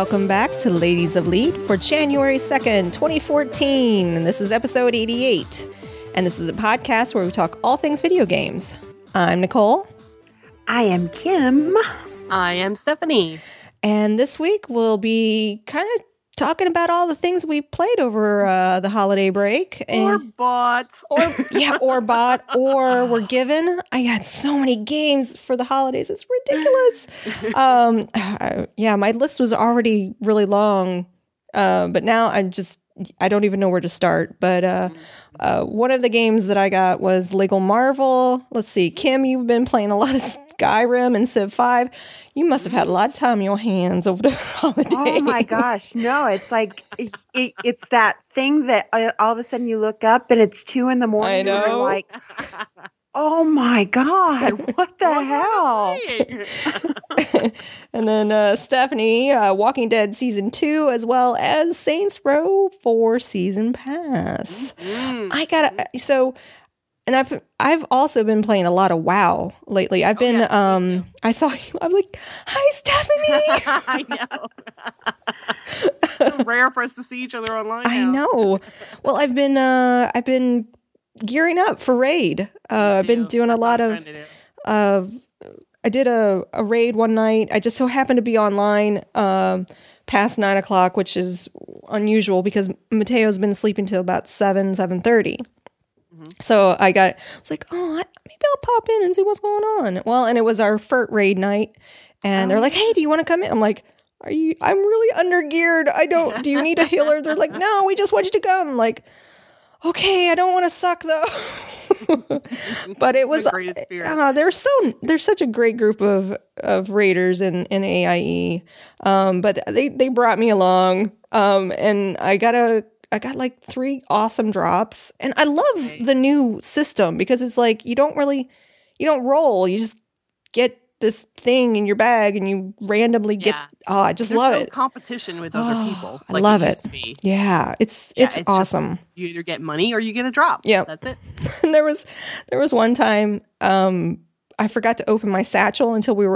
Welcome back to Ladies of Lead for January 2nd, 2014. And this is episode 88. And this is a podcast where we talk all things video games. I'm Nicole. I am Kim. I am Stephanie. And this week we'll be kind of talking about all the things we played over the holiday break. Or bought. Or bought, or were given. I got so many games for the holidays. It's ridiculous. My list was already really long, but now I don't even know where to start. But one of the games that I got was Legal Marvel. Let's see, Kim, you've been playing a lot of Skyrim and Civ 5. You must have had a lot of time in your hands over the holiday. Oh my gosh, no. It's like, it's that thing that all of a sudden you look up and it's 2 a.m. I know. And you're like, oh my God, what the hell? And then Stephanie, Walking Dead Season 2, as well as Saints Row 4 Season Pass. Mm-hmm. And I've also been playing a lot of WoW lately. I've been I saw you. I was like, "Hi, Stephanie." I know. It's so rare for us to see each other online now. I know. Well, I've been gearing up for raid. I've been doing a lot of. I did a raid one night. I just so happened to be online past 9 o'clock, which is unusual because Mateo's been sleeping till about 7:30. So I was like, maybe I'll pop in and see what's going on. Well, and it was our first raid night, and they're like, "Hey, do you want to come in?" I'm like, I'm really undergeared. Do you need a healer? They're like, "No, we just want you to come." I'm like, okay, I don't want to suck though. But it was they're such a great group of raiders in AIE. But they brought me along, and I got like 3 awesome drops, and I love the new system because it's like you don't roll, you just get this thing in your bag and you randomly get. Oh, I just love it. There's no competition with other people. I love it. Yeah, it's awesome. Just, you either get money or you get a drop. Yeah, that's it. And there was one time I forgot to open my satchel until we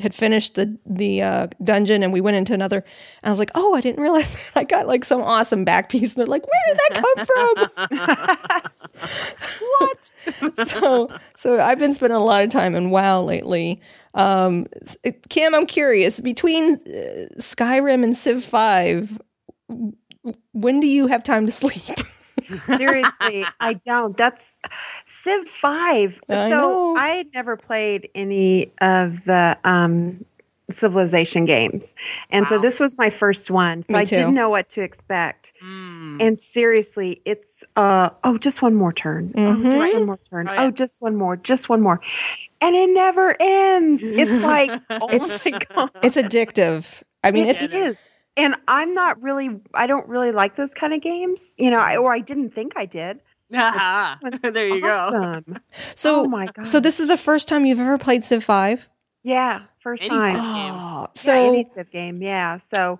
had finished the dungeon and we went into another. And I was like, I didn't realize that I got like some awesome back piece. And they're like, where did that come from? What? So I've been spending a lot of time in WoW lately. Kim, I'm curious, between Skyrim and Civ 5, when do you have time to sleep? Seriously, I don't. That's Civ 5. I had never played any of the Civilization games. And so this was my first one. So I didn't know what to expect. Mm. And seriously, it's, just one more turn. Mm-hmm. Oh, just one more turn. Oh, yeah. Oh, just one more. Just one more. And it never ends. It's like, my God. It's addictive. I mean, it is. And I don't really like those kind of games, I didn't think I did. There you go. So, oh my God. So this is the first time you've ever played Civ 5? Yeah, first time. Any Civ game, yeah. So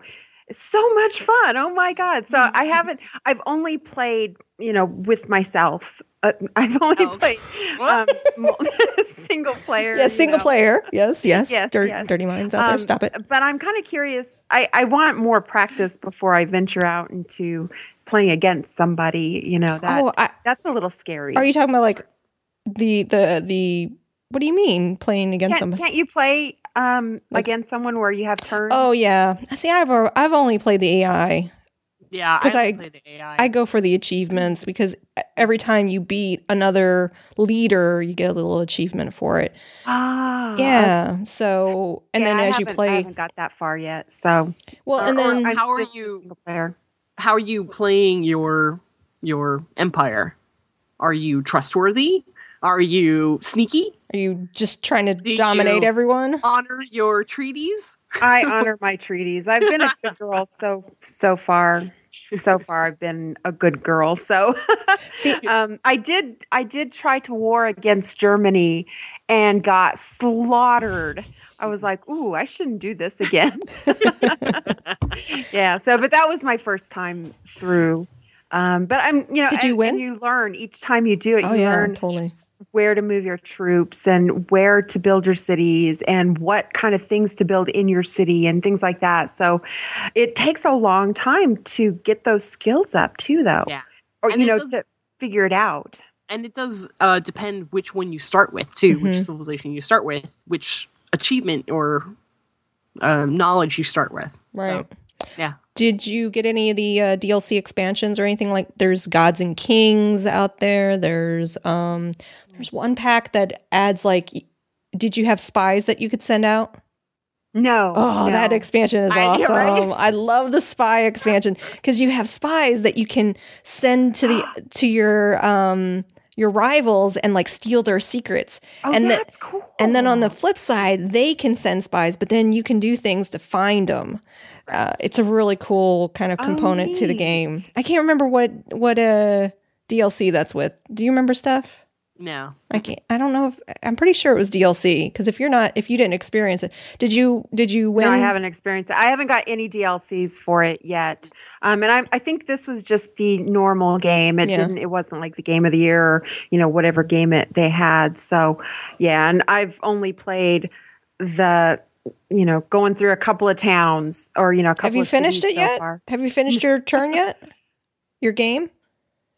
it's so much fun. Oh my God. So I've only played, with myself. I've only played single player. Yeah, player. Yes. Dirty minds out there. Stop it. But I'm kind of curious. I want more practice before I venture out into playing against somebody. That's a little scary. Are you talking about like the what do you mean playing against somebody? Can't you play against someone where you have turns? Oh yeah. See, I've only played the AI. Yeah, because I go for the achievements because every time you beat another leader, you get a little achievement for it. Ah, yeah. So then as you play, I haven't got that far yet. So how are you playing your empire? Are you trustworthy? Are you sneaky? Are you just trying to dominate everyone? Honor your treaties. I honor my treaties. I've been a good girl so far. So far, I've been a good girl. So, I did try to war against Germany and got slaughtered. I was like, "Ooh, I shouldn't do this again." Yeah. So, but that was my first time through, But I'm, you know, did you win? And you learn each time you do it. Oh, you learn totally where to move your troops and where to build your cities and what kind of things to build in your city and things like that. So it takes a long time to get those skills up too, though. Yeah. Or, and you know, to figure it out. And it does depend which one you start with too, mm-hmm. which civilization you start with, which achievement or knowledge you start with. Right. So. Yeah. Did you get any of the DLC expansions or anything? Like, there's Gods and Kings out there. There's one pack that adds, like, did you have spies that you could send out? No. Oh, no. That expansion is awesome. Right? I love the spy expansion because you have spies that you can send to the to your rivals and like steal their secrets. Oh, and that's cool. And then on the flip side, they can send spies, but then you can do things to find them. It's a really cool kind of component to the game. I can't remember what DLC that's with. Do you remember, Steph? No, I can't. I don't know. I'm pretty sure it was DLC because if you didn't experience it, did you win? No, I haven't experienced it. I haven't got any DLCs for it yet. And I think this was just the normal game. It wasn't like the game of the year, or, you know, whatever game they had. So yeah, and I've only played going through a couple of towns or a couple. Have you finished it yet? Have you finished your turn yet? Your game?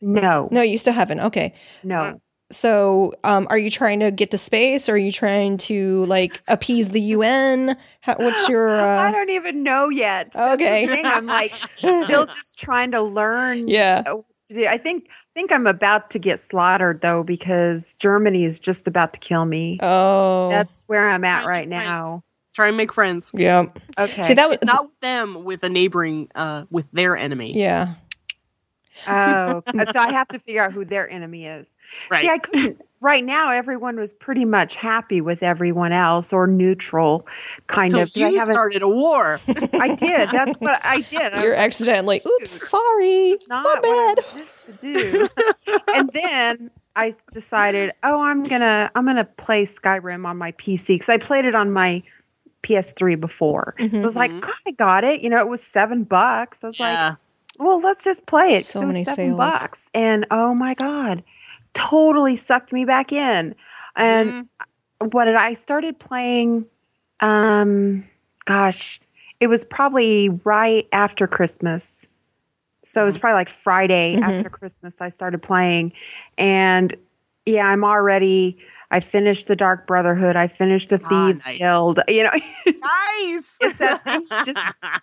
No, you still haven't. Okay, no. So, are you trying to get to space? Or are you trying to like appease the UN? What's your? I don't even know yet. Okay, I'm like still just trying to learn. Yeah, what to do. I think I'm about to get slaughtered though because Germany is just about to kill me. Oh, that's where I'm at right now. Try and make friends. Yeah. Okay. See, that was not with them, with a neighboring, with their enemy. Yeah. Oh, so I have to figure out who their enemy is. Right. See, I couldn't. Right now, everyone was pretty much happy with everyone else or neutral, kind of. You started a war. I did. That's what I did. You're accidentally. Oops, sorry. This is not what I meant to do. And then I decided, I'm gonna play Skyrim on my PC because I played it on my PS3 before. Mm-hmm. So I was like, I got it. You know, it was $7. I was like. Well, let's just play it. So many $7, and oh my God, totally sucked me back in. And I started playing? Gosh, it was probably right after Christmas. So it was probably like Friday after Christmas. I started playing, and yeah, I finished the Dark Brotherhood. I finished the Thieves Guild. You know, nice. It's that just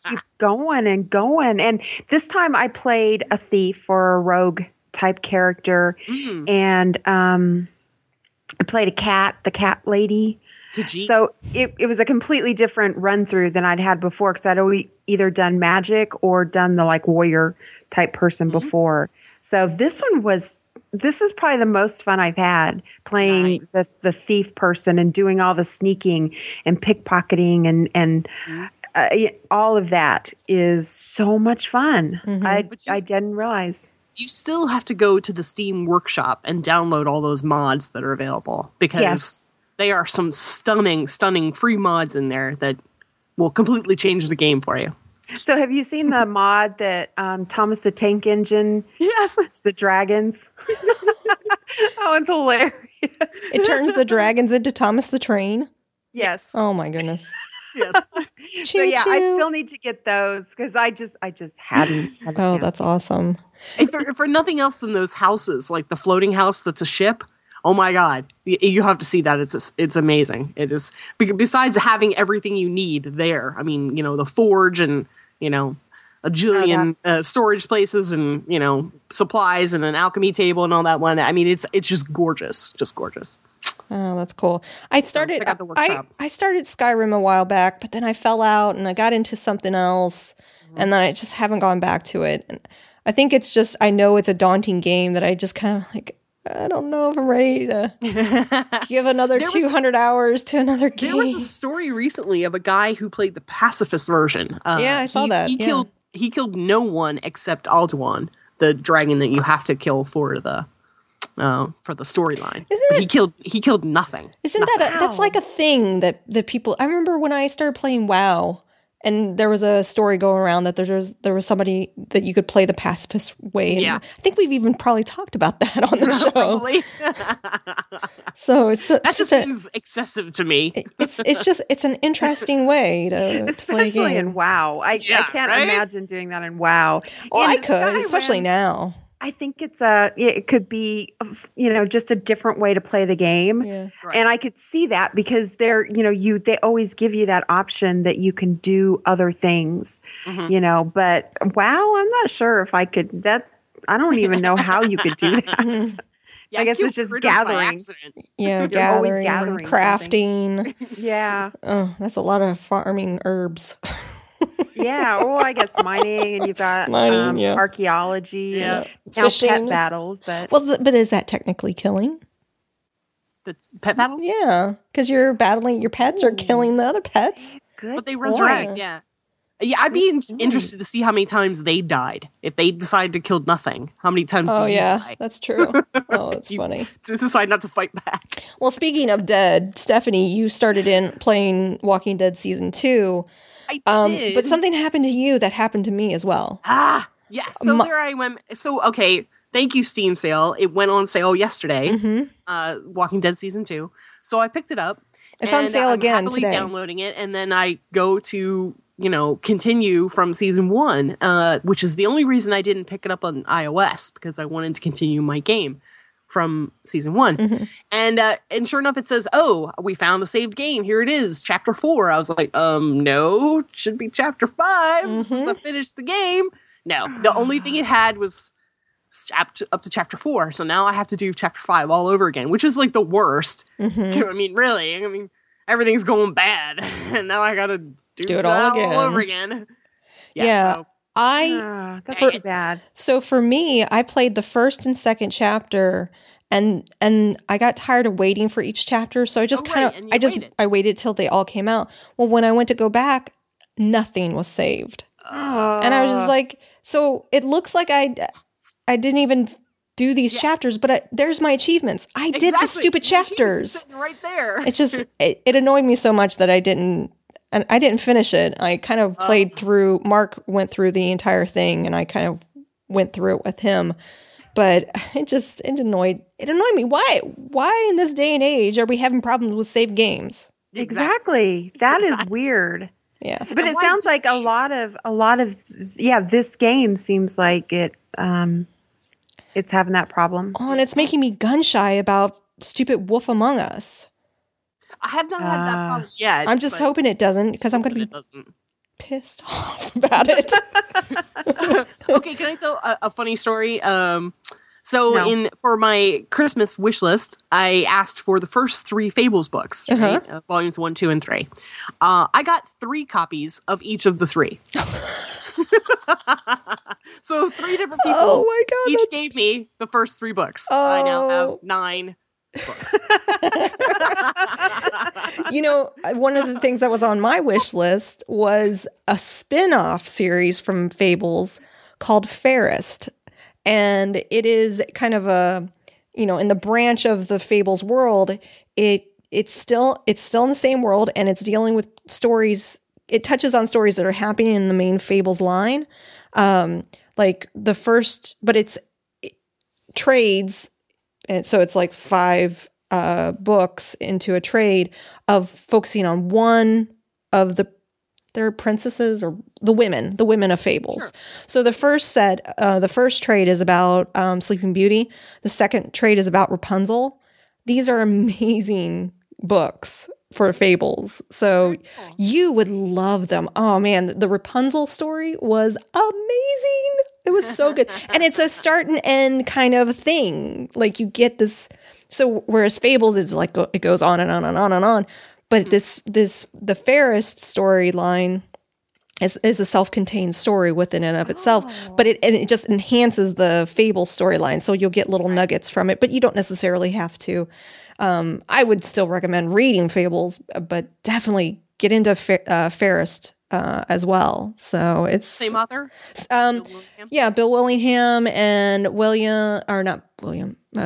keep going and going. And this time, I played a thief or a rogue type character, and I played the cat lady. So it was a completely different run through than I'd had before because I'd always either done magic or done the like warrior type person before. So this one was. This is probably the most fun I've had playing the thief person and doing all the sneaking and pickpocketing and all of that is so much fun. Mm-hmm. I didn't realize. You still have to go to the Steam Workshop and download all those mods that are available because they are some stunning, stunning free mods in there that will completely change the game for you. So have you seen the mod that Thomas the Tank Engine? Yes. It's the dragons. That one's hilarious. It turns the dragons into Thomas the Train? Yes. Oh, my goodness. Yes. So, yeah, I still need to get those because I just hadn't. Oh, that's awesome. And for nothing else than those houses, like the floating house that's a ship. Oh, my God. You have to see that. It's amazing. It is. Besides having everything you need there. I mean, you know, the forge and, you know, a jillion storage places and, you know, supplies and an alchemy table and all that one. I mean, it's just gorgeous. Just gorgeous. Oh, that's cool. I started Skyrim a while back, but then I fell out and I got into something else. Mm-hmm. And then I just haven't gone back to it. And I think it's just, I know it's a daunting game that I just kind of like, I don't know if I'm ready to give another 200 hours to another game. There was a story recently of a guy who played the pacifist version. I saw that. He killed no one except Alduin, the dragon that you have to kill for the storyline. He killed nothing. Isn't that that's like a thing that people? I remember when I started playing WoW. And there was a story going around that there was somebody that you could play the pacifist way. And yeah. I think we've even probably talked about that on the show. Probably. So it's just seems excessive to me. It's an interesting way to especially play a game. In WoW. I can't imagine doing that in WoW. Well, I could, especially now. I think it could be just a different way to play the game. Yeah. Right. And I could see that because they always give you that option that you can do other things, but WoW, I'm not sure if I could, I don't even know how you could do that. Yeah, I guess it's just gathering. Gathering, crafting. Yeah. Oh, that's a lot of farming herbs. Yeah, well, I guess mining, and you've got archaeology, now fishing. Pet battles. But is that technically killing? The pet battles? Yeah, because you're battling, your pets are killing the other pets. Good but they resurrect, yeah. Yeah, I'd be interested to see how many times they died. If they decide to kill nothing, how many times do you die? Oh, yeah, that's true. Oh, that's funny. Just decide not to fight back. Well, speaking of dead, Stephanie, you started in playing Walking Dead Season 2. I did. But something happened to you that happened to me as well. Ah, yes. Yeah. So there I went. So, okay, thank you, Steam Sale. It went on sale yesterday, Walking Dead Season 2. So I picked it up. It's on sale again today. I'm happily downloading it, and then I go to, continue from Season 1, which is the only reason I didn't pick it up on iOS, because I wanted to continue my game from Season 1. Mm-hmm. And sure enough, it says, oh, we found the saved game. Here it is, Chapter 4. I was like, no, it should be Chapter 5 since I finished the game. No, the only thing it had was up to Chapter 4. So now I have to do Chapter 5 all over again, which is like the worst. Mm-hmm. I mean, really, everything's going bad. And now I got to do it all over again. Yeah. So, that's pretty bad. So for me, I played the first and second chapter, and I got tired of waiting for each chapter, so I just I waited till they all came out. Well, when I went to go back, nothing was saved, and I was just like, so it looks like I didn't even do these chapters, but there's my achievements. I did the stupid chapters sitting right there. It's just it annoyed me so much that I didn't. And I didn't finish it. I kind of played through. Mark went through the entire thing, and I kind of went through it with him. But it annoyed me. Why in this day and age are we having problems with save games? Exactly. That is weird. Yeah. But it sounds like a lot of this game seems like it. It's having that problem. Oh, and it's making me gun shy about stupid Wolf Among Us. I have not had that problem yet. I'm just hoping it doesn't, because I'm going to be pissed off about it. Okay, can I tell a funny story? For my Christmas wish list, I asked for the first 3 Fables books, right? Volumes 1, 2, and 3. I got 3 copies of each of the 3. So 3 different people each gave me the first 3 books. Oh. I now have 9. One of the things that was on my wish list was a spin-off series from Fables called Fairest, and it is kind of a in the branch of the Fables world. It's still in the same world, and it's dealing with stories. It touches on stories that are happening in the main Fables line, like the first, but it trades. And so it's like 5 books into a trade of focusing on one of their princesses, or the women of Fables. Sure. So the first set, the first trade is about Sleeping Beauty. The second trade is about Rapunzel. These are amazing books for Fables. So you would love them. Oh man, the Rapunzel story was amazing. It was so good. And it's a start and end kind of thing. Like you get this. So whereas Fables is like, it goes on and on and on and on. But the Fairest storyline is a self-contained story within and of itself. But it just enhances the Fable storyline. So you'll get little nuggets from it, but you don't necessarily have to. I would still recommend reading Fables, but definitely get into Fairest as well. So it's same author. Bill Willingham and Matt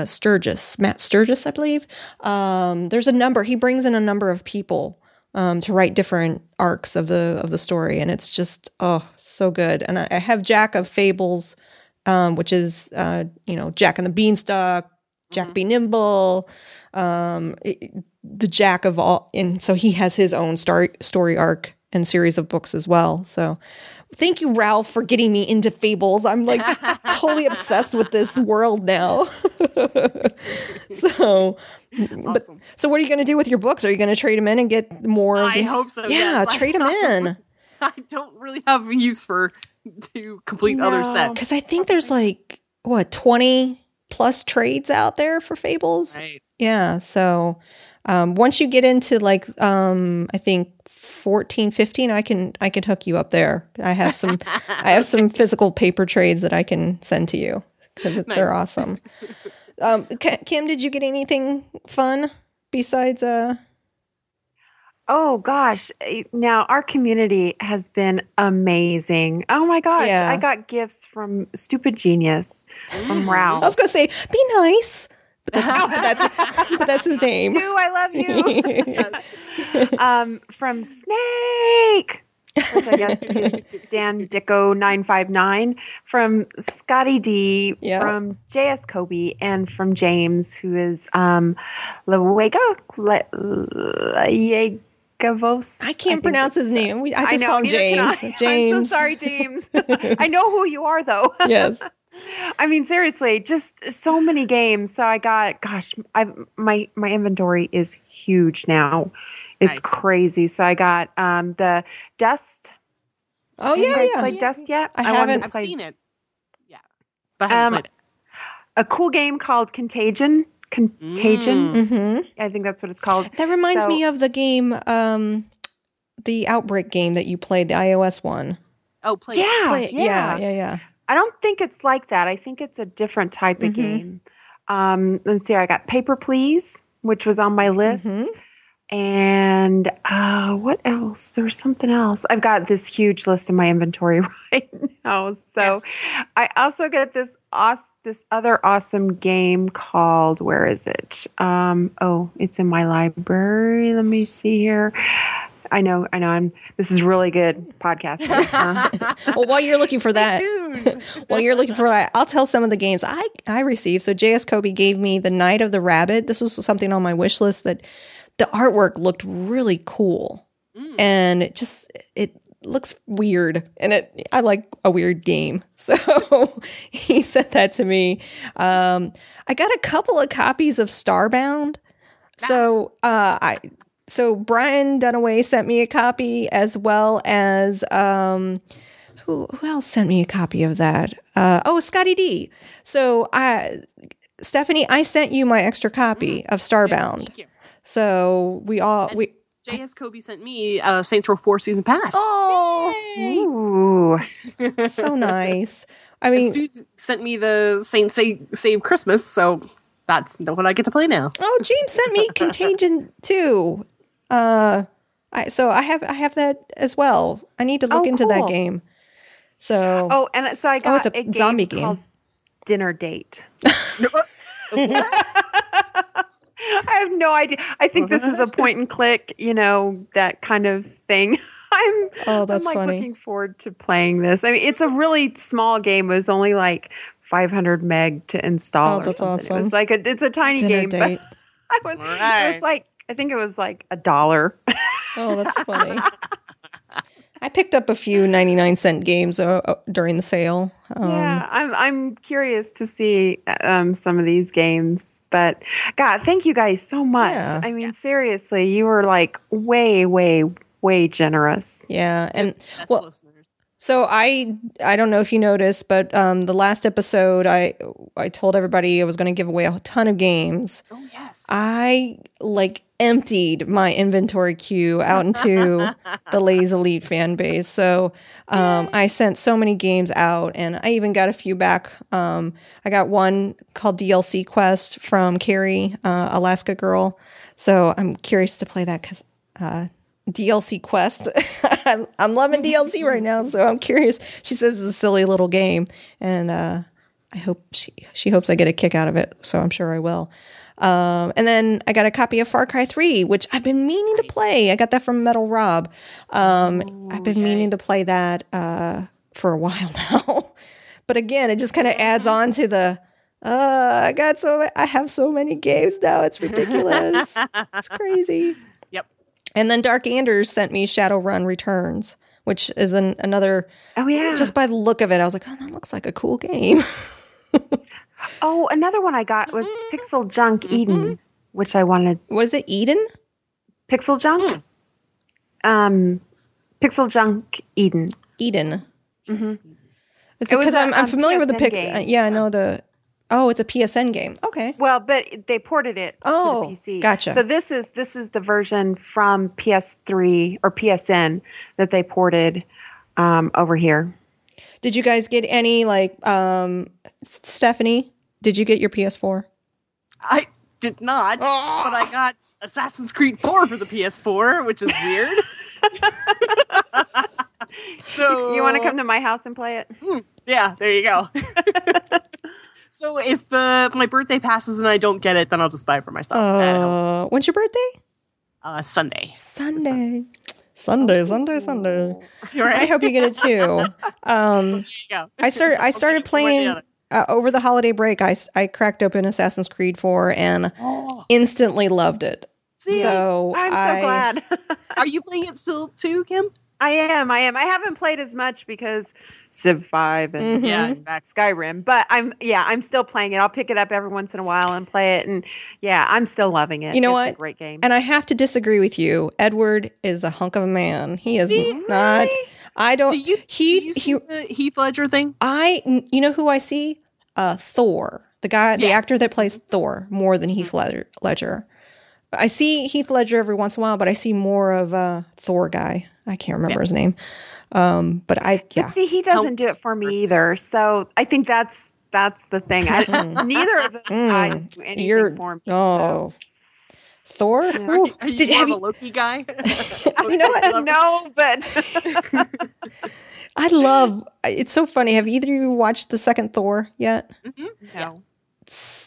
Sturgis, I believe. There's a number. He brings in a number of people to write different arcs of the story. And it's just, oh, so good. And I have Jack of Fables, which is, you know, Jack and the Beanstalk, Jack Be Nimble, the Jack of all. And so he has his own story arc and series of books as well. So thank you, Ralph, for getting me into Fables. I'm like totally obsessed with this world now. So, awesome. But, so what are you going to do with your books? Are you going to trade them in and get more? I hope so. Yeah, yes. Trade them in. I don't really have use for to complete other sets. Because I think there's like, what, 20 plus trades out there for Fables? Right. Yeah, so once you get into like, I think, 14, 15, I can hook you up there. I have some physical paper trades that I can send to you because they're awesome. Kim, did you get anything fun besides? Oh gosh! Now our community has been amazing. Oh my gosh! Yeah. I got gifts from Stupid Genius from Ralph. I was gonna say, be nice. But that's his name. I love you. From Snake, which I guess is Dan Dicko 959. From Scotty D. Yep. From JS Kobe, and from James, who is Lauega. I can't pronounce his name. I just call him James. James. I'm so sorry, James. I know who you are, though. Yes. I mean, seriously, just so many games. So I got, gosh, my inventory is huge now. It's crazy. So I got the Dust. Oh, yeah. Have you guys played Dust yet? I haven't. I've seen it. Yeah. But I haven't played it. A cool game called Contagion. I think that's what it's called. That reminds me of the game, the Outbreak game that you played, the iOS one. Oh, Yeah. I don't think it's like that. I think it's a different type of game. Let me see. I got Paper Please, which was on my list. And what else? There was something else. I've got this huge list in my inventory right now. So yes. I also got this other awesome game called, where is it? It's in my library. Let me see here. I know. This is really good podcasting. Well, while you're looking for that, I'll tell some of the games I received. So JS Kobe gave me The Night of the Rabbit. This was something on my wish list that the artwork looked really cool, and it looks weird, and I like a weird game. So he sent that to me. I got a couple of copies of Starbound. So Brian Dunaway sent me a copy, as well as who else sent me a copy of that? Scotty D. So Stephanie, I sent you my extra copy of Starbound. Yes, thank you. So we JS Kobe sent me a Saints Row 4 season pass. Oh, ooh. So nice. I mean, Stu sent me the Saints Save Christmas. So. That's what I get to play now. Oh, James sent me Contagion too. I have that as well. I need to look into that game. So I got it's a zombie game called Dinner Date. I have no idea. I think this is a point and click, you know, that kind of thing. I'm looking forward to playing this. I mean, it's a really small game. It was only like 500 meg to install. Oh, that's awesome! It was like it's a tiny game. Date. But it was like $1. Oh, that's funny. I picked up a few 99-cent games during the sale. I'm curious to see some of these games. But God, thank you guys so much. Yeah. I mean, seriously, you were like way, way, way generous. Yeah, and so I don't know if you noticed, but the last episode I told everybody I was going to give away a ton of games. Oh yes. I emptied my inventory queue out into the Ladies of Lead fan base. So I sent so many games out, and I even got a few back. I got one called DLC Quest from Carrie, Alaska Girl. So I'm curious to play that because. DLC Quest. I'm loving DLC right now, so I'm curious. She says it's a silly little game, and I hope she hopes I get a kick out of it, so I'm sure I will. And then I got a copy of Far Cry 3, which I've been meaning to play. I got that from Metal Rob. I've been meaning to play that for a while now. But again, it just kind of adds on to the I have so many games now. It's ridiculous. It's crazy. Yep. And then Dark Anders sent me Shadowrun Returns, which is another. Oh yeah. Just by the look of it, I was like, oh, that looks like a cool game. Oh, another one I got was Pixel Junk Eden, which I wanted. Was it Eden? Pixel Junk. Pixel Junk Eden. Eden. Mm-hmm. Because I'm familiar with the PSN. Yeah, I know the. Oh, it's a PSN game. Okay. Well, but they ported it to the PC. Gotcha. So this is the version from PS3 or PSN that they ported over here. Did you guys get any, like, Stephanie, did you get your PS4? I did not, but I got Assassin's Creed 4 for the PS4, which is weird. So you want to come to my house and play it? Yeah, there you go. So if my birthday passes and I don't get it, then I'll just buy it for myself. When's your birthday? Sunday. Sunday. You're right. I hope you get it too. I started playing over the holiday break. I cracked open Assassin's Creed 4 and instantly loved it. See, so I'm so glad. Are you playing it still too, Kim? I am. I haven't played as much because Civ 5 and Skyrim, but I'm still playing it. I'll pick it up every once in a while and play it, and yeah, I'm still loving it. You know it's what? A great game. And I have to disagree with you. Edward is a hunk of a man. He is not. I don't. Do you see the Heath Ledger thing? You know who I see? Thor, the guy, the actor that plays Thor, more than Heath Ledger. I see Heath Ledger every once in a while, but I see more of a Thor guy. I can't remember his name. But see, he doesn't do it for me either. So I think that's the thing. Neither of the guys do anything for me. Oh. So. Thor? Yeah. Are you a Loki guy? You know what? No, but it's so funny. Have either of you watched the second Thor yet? Mm-hmm. No.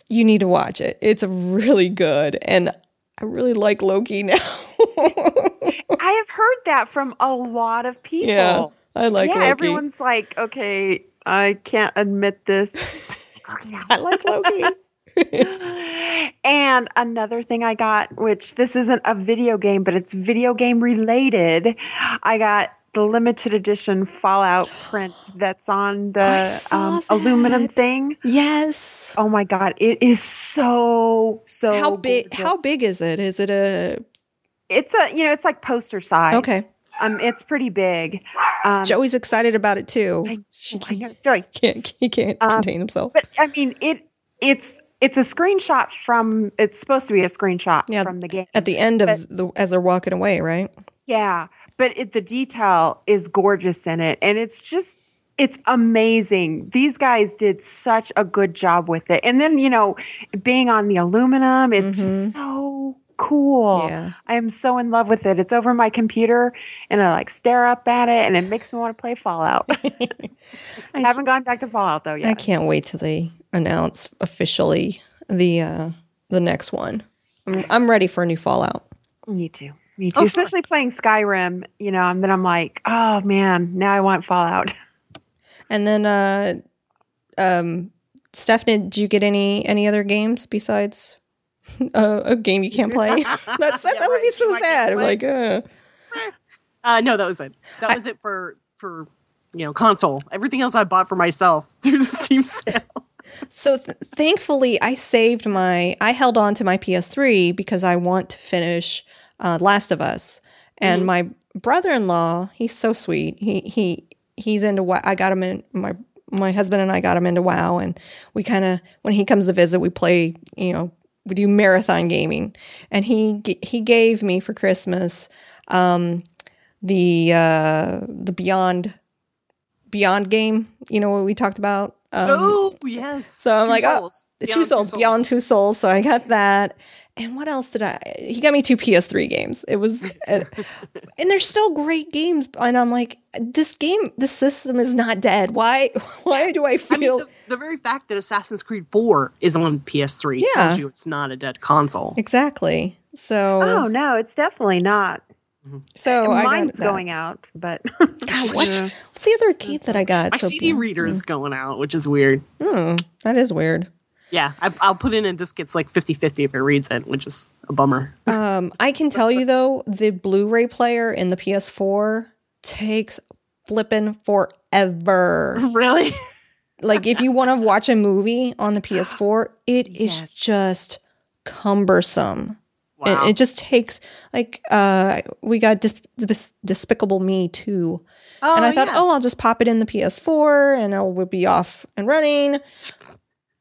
You need to watch it. It's really good. And I really like Loki now. I have heard that from a lot of people. Yeah, I like Loki. Yeah, everyone's like, okay, I can't admit this. I like Loki. And another thing I got, which this isn't a video game, but it's video game related. I got the limited edition Fallout print that's on the aluminum thing. Yes. Oh my God. It is so gorgeous. How big is it? Is it a... It's it's like poster size. Okay. It's pretty big. Joey's excited about it too. Joey can't contain himself. But I mean, it's a screenshot from. It's supposed to be a screenshot from the game at the end as they're walking away, right? Yeah, but the detail is gorgeous in it, and it's just. It's amazing. These guys did such a good job with it, and then being on the aluminum, it's just so. Cool. Yeah. I am so in love with it. It's over my computer and I stare up at it and it makes me want to play Fallout. I haven't gone back to Fallout though yet. I can't wait till they announce officially the next one. I'm ready for a new Fallout. Me too. Especially playing Skyrim, and then I'm like, oh man, now I want Fallout. And then Stephanie, did you get any other games besides a game you can't play? That would be so sad. I'm like, no, that was it. That was it for console. Everything else I bought for myself through the Steam sale. So thankfully, I held on to my PS3 because I want to finish Last of Us. And my brother-in-law, he's so sweet. He's into what I got him in my husband and I got him into WoW, and we kind of, when he comes to visit, we play. We do marathon gaming, and he gave me for Christmas the Beyond game. You know what we talked about? So I'm Two Souls. Beyond Two Souls. So I got that, And what else did I? He got me 2 PS3 games. It was, and they're still great games. And I'm like, this game, the system is not dead. Why do I feel? I mean, the very fact that Assassin's Creed 4 is on PS3 tells you it's not a dead console. Exactly. So. Oh no, it's definitely not. So mine's going out, but God, what's the other game that I got? My CD reader is going out, which is weird. That is weird. Yeah, I'll put in and just gets like 50-50 if it reads it, which is a bummer. I can tell you though, the Blu-ray player in the PS4 takes flipping forever. Really? Like if you want to watch a movie on the PS4, it is just cumbersome. Wow. It just takes like we got Despicable Me 2, and I thought, I'll just pop it in the PS4 and we'll be off and running.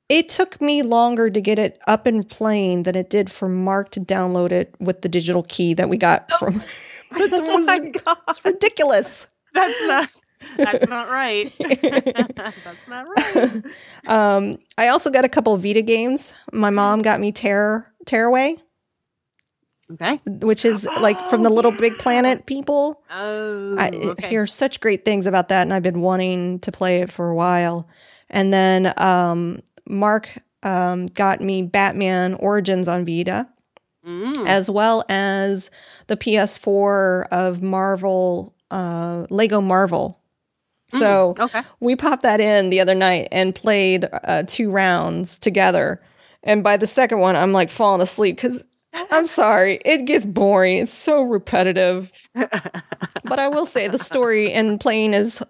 It took me longer to get it up and playing than it did for Mark to download it with the digital key that we got from. It's ridiculous. That's not right. That's not right. I also got a couple of Vita games. My mom got me Tearaway. Okay. Which is like from the Little Big Planet people. Oh, I hear such great things about that, and I've been wanting to play it for a while. And then Mark got me Batman Origins on Vita, as well as the PS4 of Marvel, Lego Marvel. So we popped that in the other night and played 2 rounds together. And by the second one, I'm like falling asleep because... I'm sorry. It gets boring. It's so repetitive. But I will say the story and playing as,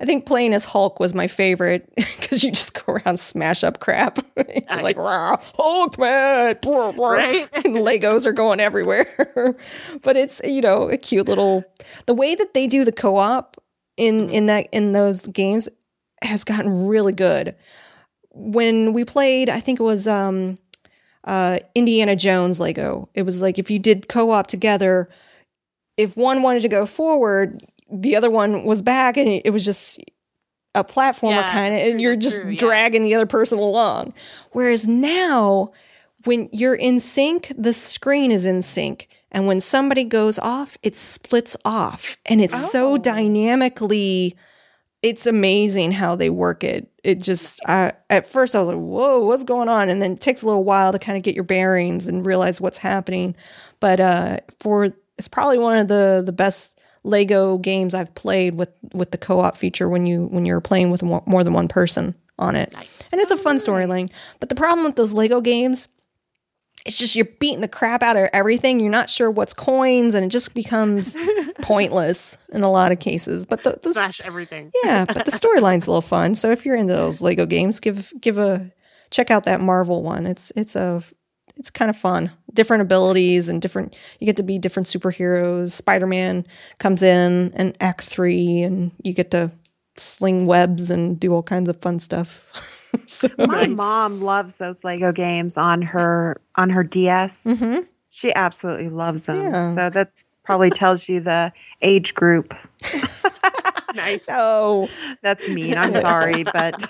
I think playing as Hulk was my favorite because you just go around smash up crap. Nice. Like, wow, Hulk man. Blah, blah. Right? And Legos are going everywhere. But it's, a cute little, the way that they do the co-op in those games has gotten really good. When we played, I think it was, Indiana Jones Lego. It was like if you did co-op together, if one wanted to go forward, the other one was back, and it was just a platformer kind of, and you're just dragging the other person along. Whereas now, when you're in sync, the screen is in sync, and when somebody goes off, it splits off, and it's so dynamically. It's amazing how they work it. It just, at first I was like, whoa, what's going on? And then it takes a little while to kind of get your bearings and realize what's happening. But it's probably one of the best Lego games I've played with the co-op feature when you're playing with more than one person on it. Nice. And it's a fun storyline. But the problem with those Lego games, it's just you're beating the crap out of everything. You're not sure what's coins, and it just becomes pointless in a lot of cases. But smash everything. Yeah, but the storyline's a little fun. So if you're into those Lego games, check out that Marvel one. It's kind of fun. Different abilities and different. You get to be different superheroes. Spider-Man comes in Act 3, and you get to sling webs and do all kinds of fun stuff. So my mom loves those Lego games on her DS. Mm-hmm. She absolutely loves them. Yeah. So that probably tells you the age group. Nice. Oh, that's mean. I'm sorry, but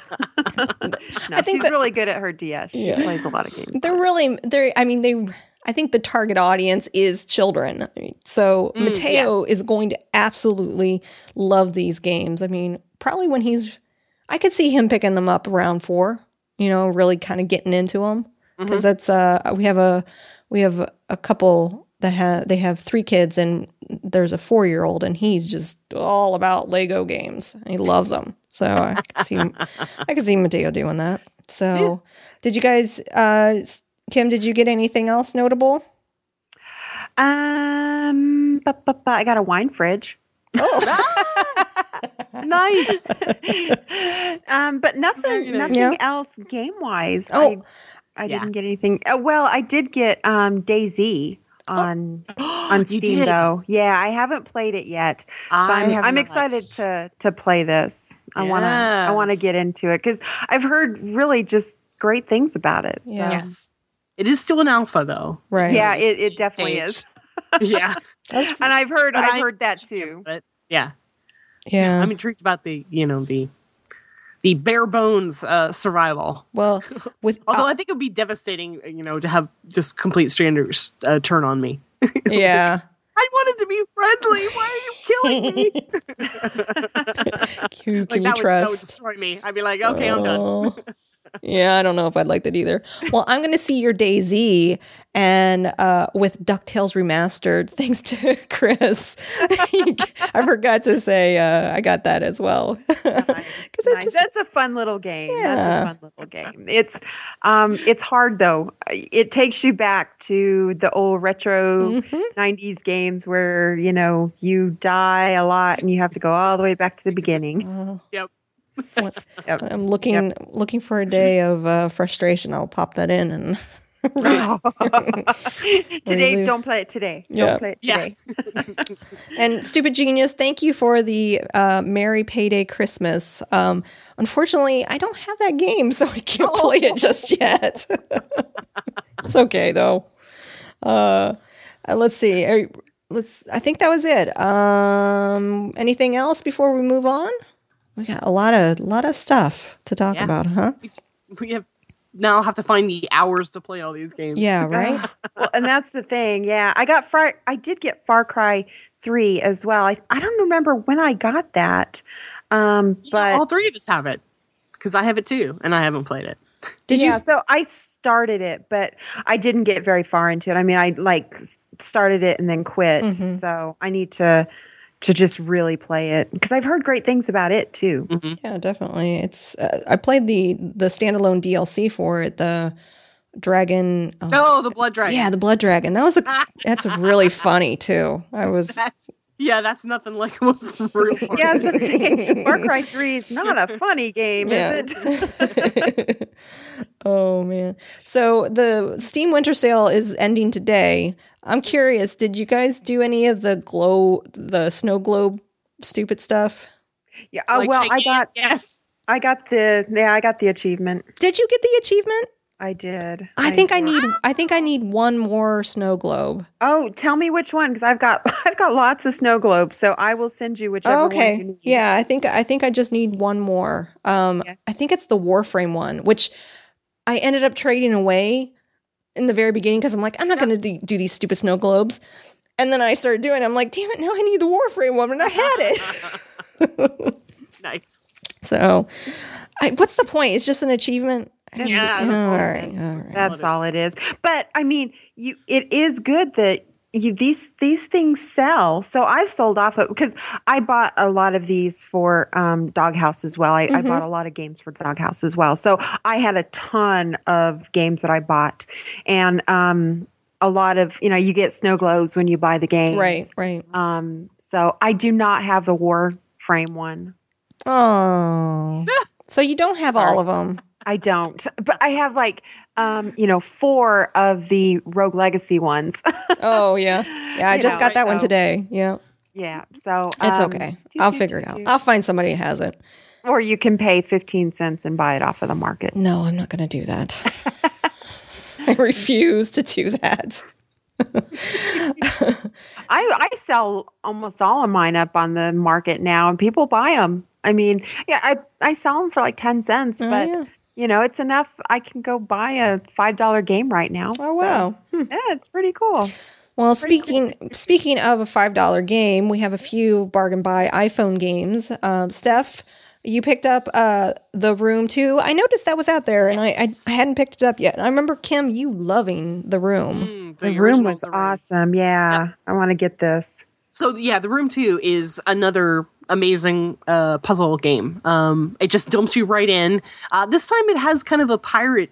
no, she's really good at her DS. She plays a lot of games. I think the target audience is children. So Mateo is going to absolutely love these games. I mean, probably when I could see him picking them up around 4, really kind of getting into them because that's we have a couple that have 3 kids, and there's a 4-year-old, and he's just all about Lego games. He loves them, so I could see Mateo doing that. So, did you guys, Kim? Did you get anything else notable? I got a wine fridge. Oh. Nice. But nothing else game wise. Oh, I didn't get anything. Well, I did get DayZ on Steam though. Yeah, I haven't played it yet. So I'm excited to play this. I want to get into it because I've heard really just great things about it. So. Yes, it is still an alpha though. Right. Yeah, it definitely is. Yeah, and I've heard that too. But yeah. Yeah, I'm intrigued about the the bare bones survival. Well, with although I think it would be devastating, you know, to have just complete strangers turn on me. Yeah. I wanted to be friendly. Why are you killing me? That would destroy me. I'd be like, okay, I'm done. Yeah, I don't know if I'd like that either. Well, I'm going to see your DayZ and with DuckTales Remastered, thanks to Chris. I forgot to say I got that as well. Nice. That's a fun little game. Yeah. That's a fun little game. It's hard, though. It takes you back to the old retro 90s games where, you know, you die a lot and you have to go all the way back to the beginning. Yep. I'm looking for a day of frustration. I'll pop that in and today. Don't play it today. Don't play it today. And Stupid Genius, thank you for the Merry Payday Christmas. Unfortunately, I don't have that game, so I can't play it just yet. It's okay though. Let's see. I think that was it. Anything else before we move on? We got a lot of stuff to talk about, huh? We have to find the hours to play all these games. Yeah, right. Well, and that's the thing. Yeah, I did get Far Cry 3 as well. I don't remember when I got that, but all three of us have it because I have it too, and I haven't played it. Did you? Yeah. So I started it, but I didn't get very far into it. I mean, I started it and then quit. Mm-hmm. So I need to just really play it because I've heard great things about it too. Mm-hmm. Yeah, definitely. It's I played the standalone DLC for it, the dragon. The blood dragon. Yeah, the blood dragon. That's really funny too. That's nothing like what real. Yeah, I was gonna say, Far Cry 3 is not a funny game, is it? Oh man! So the Steam Winter Sale is ending today. I'm curious, did you guys do any of the snow globe stupid stuff? Yeah. Oh, I got the achievement. Did you get the achievement? I did. I think I need one more snow globe. Oh, tell me which one, because I've got lots of snow globes, so I will send you whichever one you need. Yeah, I think I just need one more. I think it's the Warframe one, which I ended up trading away in the very beginning because I'm like, I'm not going to do these stupid snow globes. And then I started doing it. I'm like, damn it, now I need the Warframe one, and I had it. Nice. So what's the point? It's just an achievement. That's all it is. But I mean, it is good that these things sell. So I've sold off of, because I bought a lot of these for Doghouse as well. I bought a lot of games for Doghouse as well. So I had a ton of games that I bought, and a lot of, you know, you get snow globes when you buy the games. Right. So I do not have the Warframe one. Oh, so you don't have all of them. I don't, but I have four of the Rogue Legacy ones. Oh yeah, yeah. I just got that one today. Yeah, yeah. So it's okay. I'll figure it out. I'll find somebody who has it. Or you can pay 15 cents and buy it off of the market. No, I'm not going to do that. I refuse to do that. I sell almost all of mine up on the market now, and people buy them. I mean, yeah, I sell them for like 10 cents, but you know, it's enough. I can go buy a $5 game right now. Oh wow! Yeah, it's pretty cool. Well, speaking of a $5 game, we have a few bargain buy iPhone games. Steph, you picked up The Room too. I noticed that was out there, and I hadn't picked it up yet. I remember, Kim, you loving The Room. The Room was awesome. Yeah. I want to get this. So yeah, The Room 2 is another amazing puzzle game. It just dumps you right in. This time it has kind of a pirate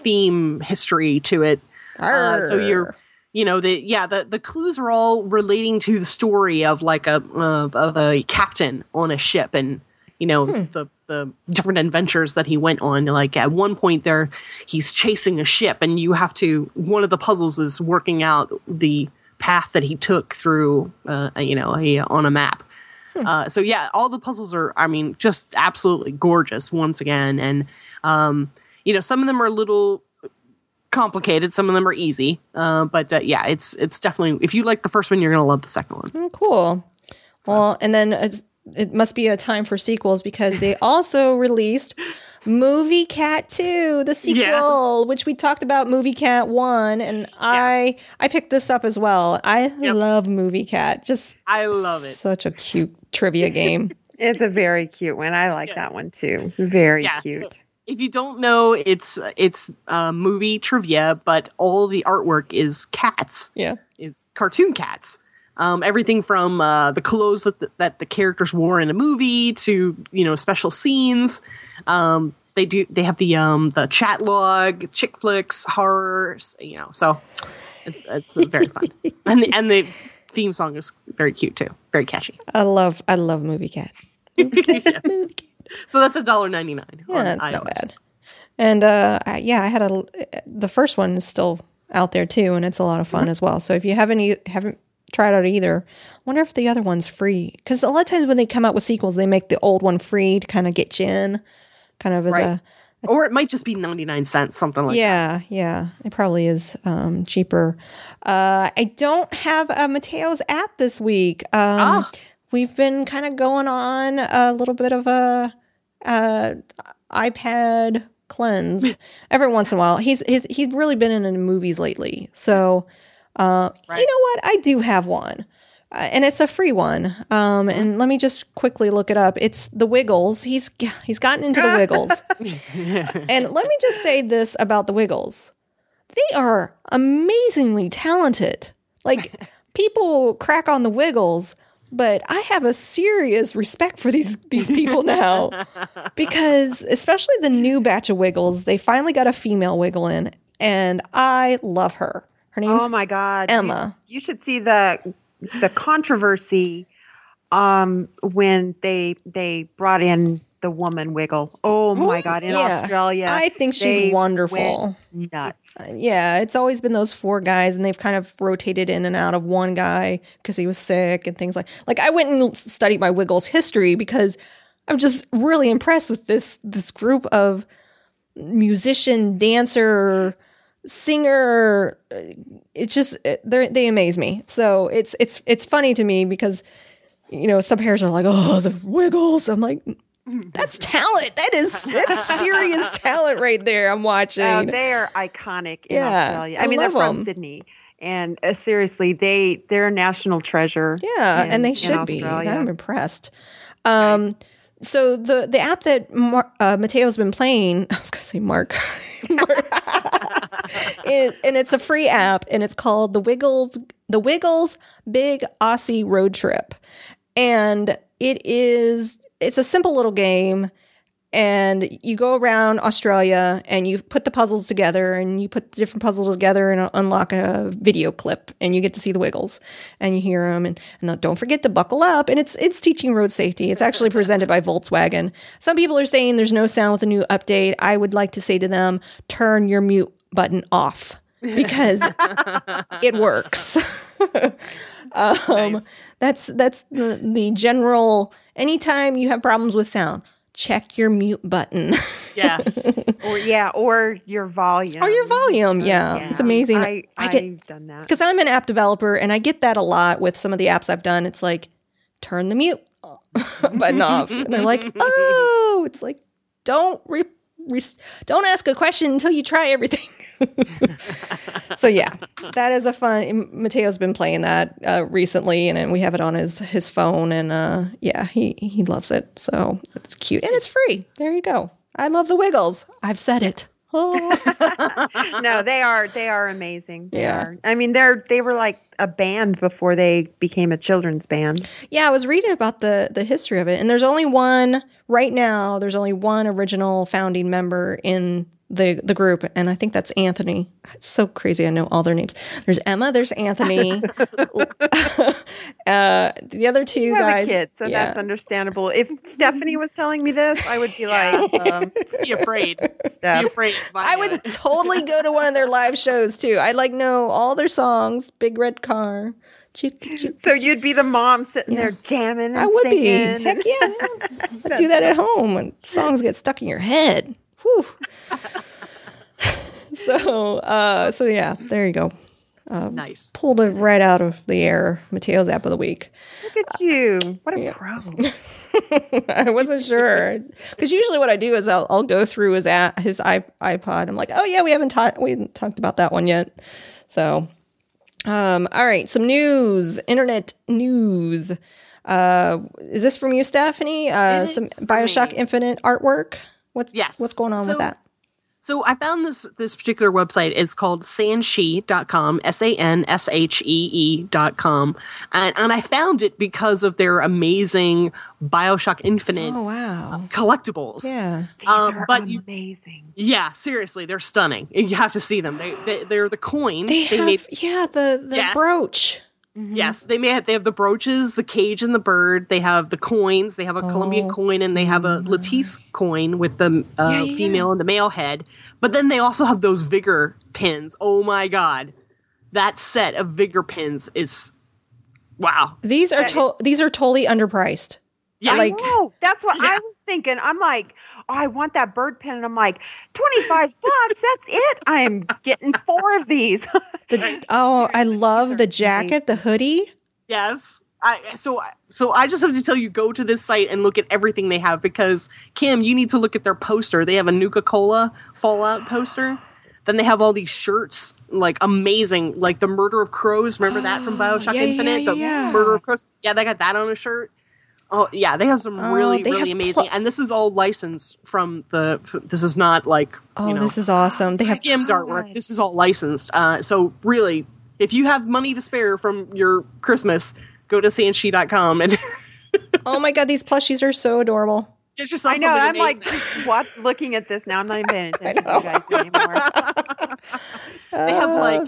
theme history to it. So you're, you know, the clues are all relating to the story of like a captain on a ship, and you know the different adventures that he went on. Like at one point there, he's chasing a ship, and you have to. One of the puzzles is working out the path that he took through, on a map. So yeah, all the puzzles are, I mean, just absolutely gorgeous once again. And, you know, some of them are a little complicated. Some of them are easy. But it's definitely, if you like the first one, you're going to love the second one. Cool. Well, and then it must be a time for sequels because they also released Movie Cat 2, the sequel, yes, which we talked about Movie Cat 1, and yes, I picked this up as well. I love Movie Cat. Just I love it. Such a cute trivia game. It's a very cute one. I like that one too. Very cute. So if you don't know, it's movie trivia, but all the artwork is cats. Yeah. It's cartoon cats. Everything from the clothes that the characters wore in a movie to, you know, special scenes. They have the chat log, chick flicks, horror, you know. So it's very fun, and the theme song is very cute too, very catchy. I love Movie Cat. Movie Cat. Yes. Movie Cat. So that's $1.99. Yeah, that's not bad. And I had the first one is still out there too, and it's a lot of fun as well. So if you haven't tried out either, I wonder if the other one's free, because a lot of times when they come out with sequels they make the old one free to kind of get you in, kind of as right. Or it might just be 99 cents, something like that. Yeah, it probably is cheaper. I don't have Mateo's app this week. We've been kind of going on a little bit of a iPad cleanse every once in a while. He's really been in movies lately, so right. You know what? I do have one, and it's a free one. And let me just quickly look it up. It's The Wiggles. He's gotten into The Wiggles. And let me just say this about The Wiggles. They are amazingly talented. Like, people crack on The Wiggles, but I have a serious respect for these people now, because especially the new batch of Wiggles, they finally got a female Wiggle in, and I love her. Her name's Emma. You should see the controversy when they brought in the woman Wiggle. Oh my God! In Australia, I think she's wonderful. Went nuts. Yeah, it's always been those four guys, and they've kind of rotated in and out of one guy because he was sick and things like. I went and studied my Wiggles history because I'm just really impressed with this group of musician, dancer, singer. It's just they amaze me. So it's funny to me because, you know, some parents are like, oh, the Wiggles. I'm like, that's talent. That's serious talent right there. I'm watching. Oh, they're iconic in Australia. I mean, they're from Sydney, and seriously, they're a national treasure. Yeah, and they should be. I'm impressed. Nice. So the app that Mateo's been playing, I was going to say Mark and it's a free app, and it's called The Wiggles Big Aussie Road Trip, and it's a simple little game, and you go around Australia and you put the puzzles together, and you put the different puzzles together and unlock a video clip, and you get to see the Wiggles and you hear them, and don't forget to buckle up. And it's teaching road safety. It's actually presented by Volkswagen. Some people are saying there's no sound with the new update. I would like to say to them, turn your mute button off, because it works. Nice. That's the general, anytime you have problems with sound, check your mute button. Or your volume. Yeah. It's amazing. I've done that. Because I'm an app developer, and I get that a lot with some of the apps I've done. It's like, turn the mute button off. And they're like, oh, it's like, don't ask a question until you try everything. So yeah, that is a fun. Mateo's been playing that recently, and we have it on his phone, and he loves it. So it's cute, and it's free. There you go. I love the Wiggles. I've said it. Oh. No, they are amazing. They are. I mean, they were like a band before they became a children's band. Yeah, I was reading about the history of it, and there's only one right now. There's only one original founding member in the group, and I think that's Anthony. It's so crazy. I know all their names. There's Emma. There's Anthony. The other two guys. A kid, so that's understandable. If Stephanie was telling me this, I would be like, be afraid. Steph. Be afraid. I would totally go to one of their live shows too. I know all their songs. Big Red Car. So you'd be the mom sitting there jamming and I would singing. Be. Heck yeah. I do that at home when songs get stuck in your head. Whew. So yeah, there you go. Nice. Pulled it right out of the air. Mateo's app of the week. Look at you. What a pro. I wasn't sure. Because usually what I do is I'll go through his iPod. I'm like, oh, yeah, we haven't talked about that one yet. So, all right. Some news. Internet news. Is this from you, Stephanie? Some BioShock Infinite artwork? What's going on with that? So I found this particular website. It's called sanshee.com, sanshee.com. And I found it because of their amazing BioShock Infinite collectibles. Yeah. These are amazing. Yeah, seriously. They're stunning. You have to see them. They're the coins. They have the brooch. Mm-hmm. Yes, they have the brooches, the cage, and the bird. They have the coins. They have a Colombian coin, and they have a Latisse coin with the female and the male head. But then they also have those vigor pins. Oh my god, that set of vigor pins is wow. These are totally underpriced. Yeah, like, I know. That's what I was thinking. I'm like, oh, I want that bird pin, and I'm like, $25. That's it. I'm getting 4 of these. I love the jacket, the hoodie. Yes. So I just have to tell you, go to this site and look at everything they have, because, Kim, you need to look at their poster. They have a Nuka-Cola Fallout poster. Then they have all these shirts, like amazing, like the Murder of Crows. Remember that from BioShock Infinite? The Murder of Crows. Yeah, they got that on a shirt. Oh, yeah, they have some really amazing, and this is all licensed from this is not like, this is awesome. They have skimmed artwork. Nice. This is all licensed. So really, if you have money to spare from your Christmas, go to sanshee.com. And oh my God, these plushies are so adorable. It's just I know, I'm amazing. Like, what? Looking at this now, I'm not even paying attention to you guys anymore. They have like,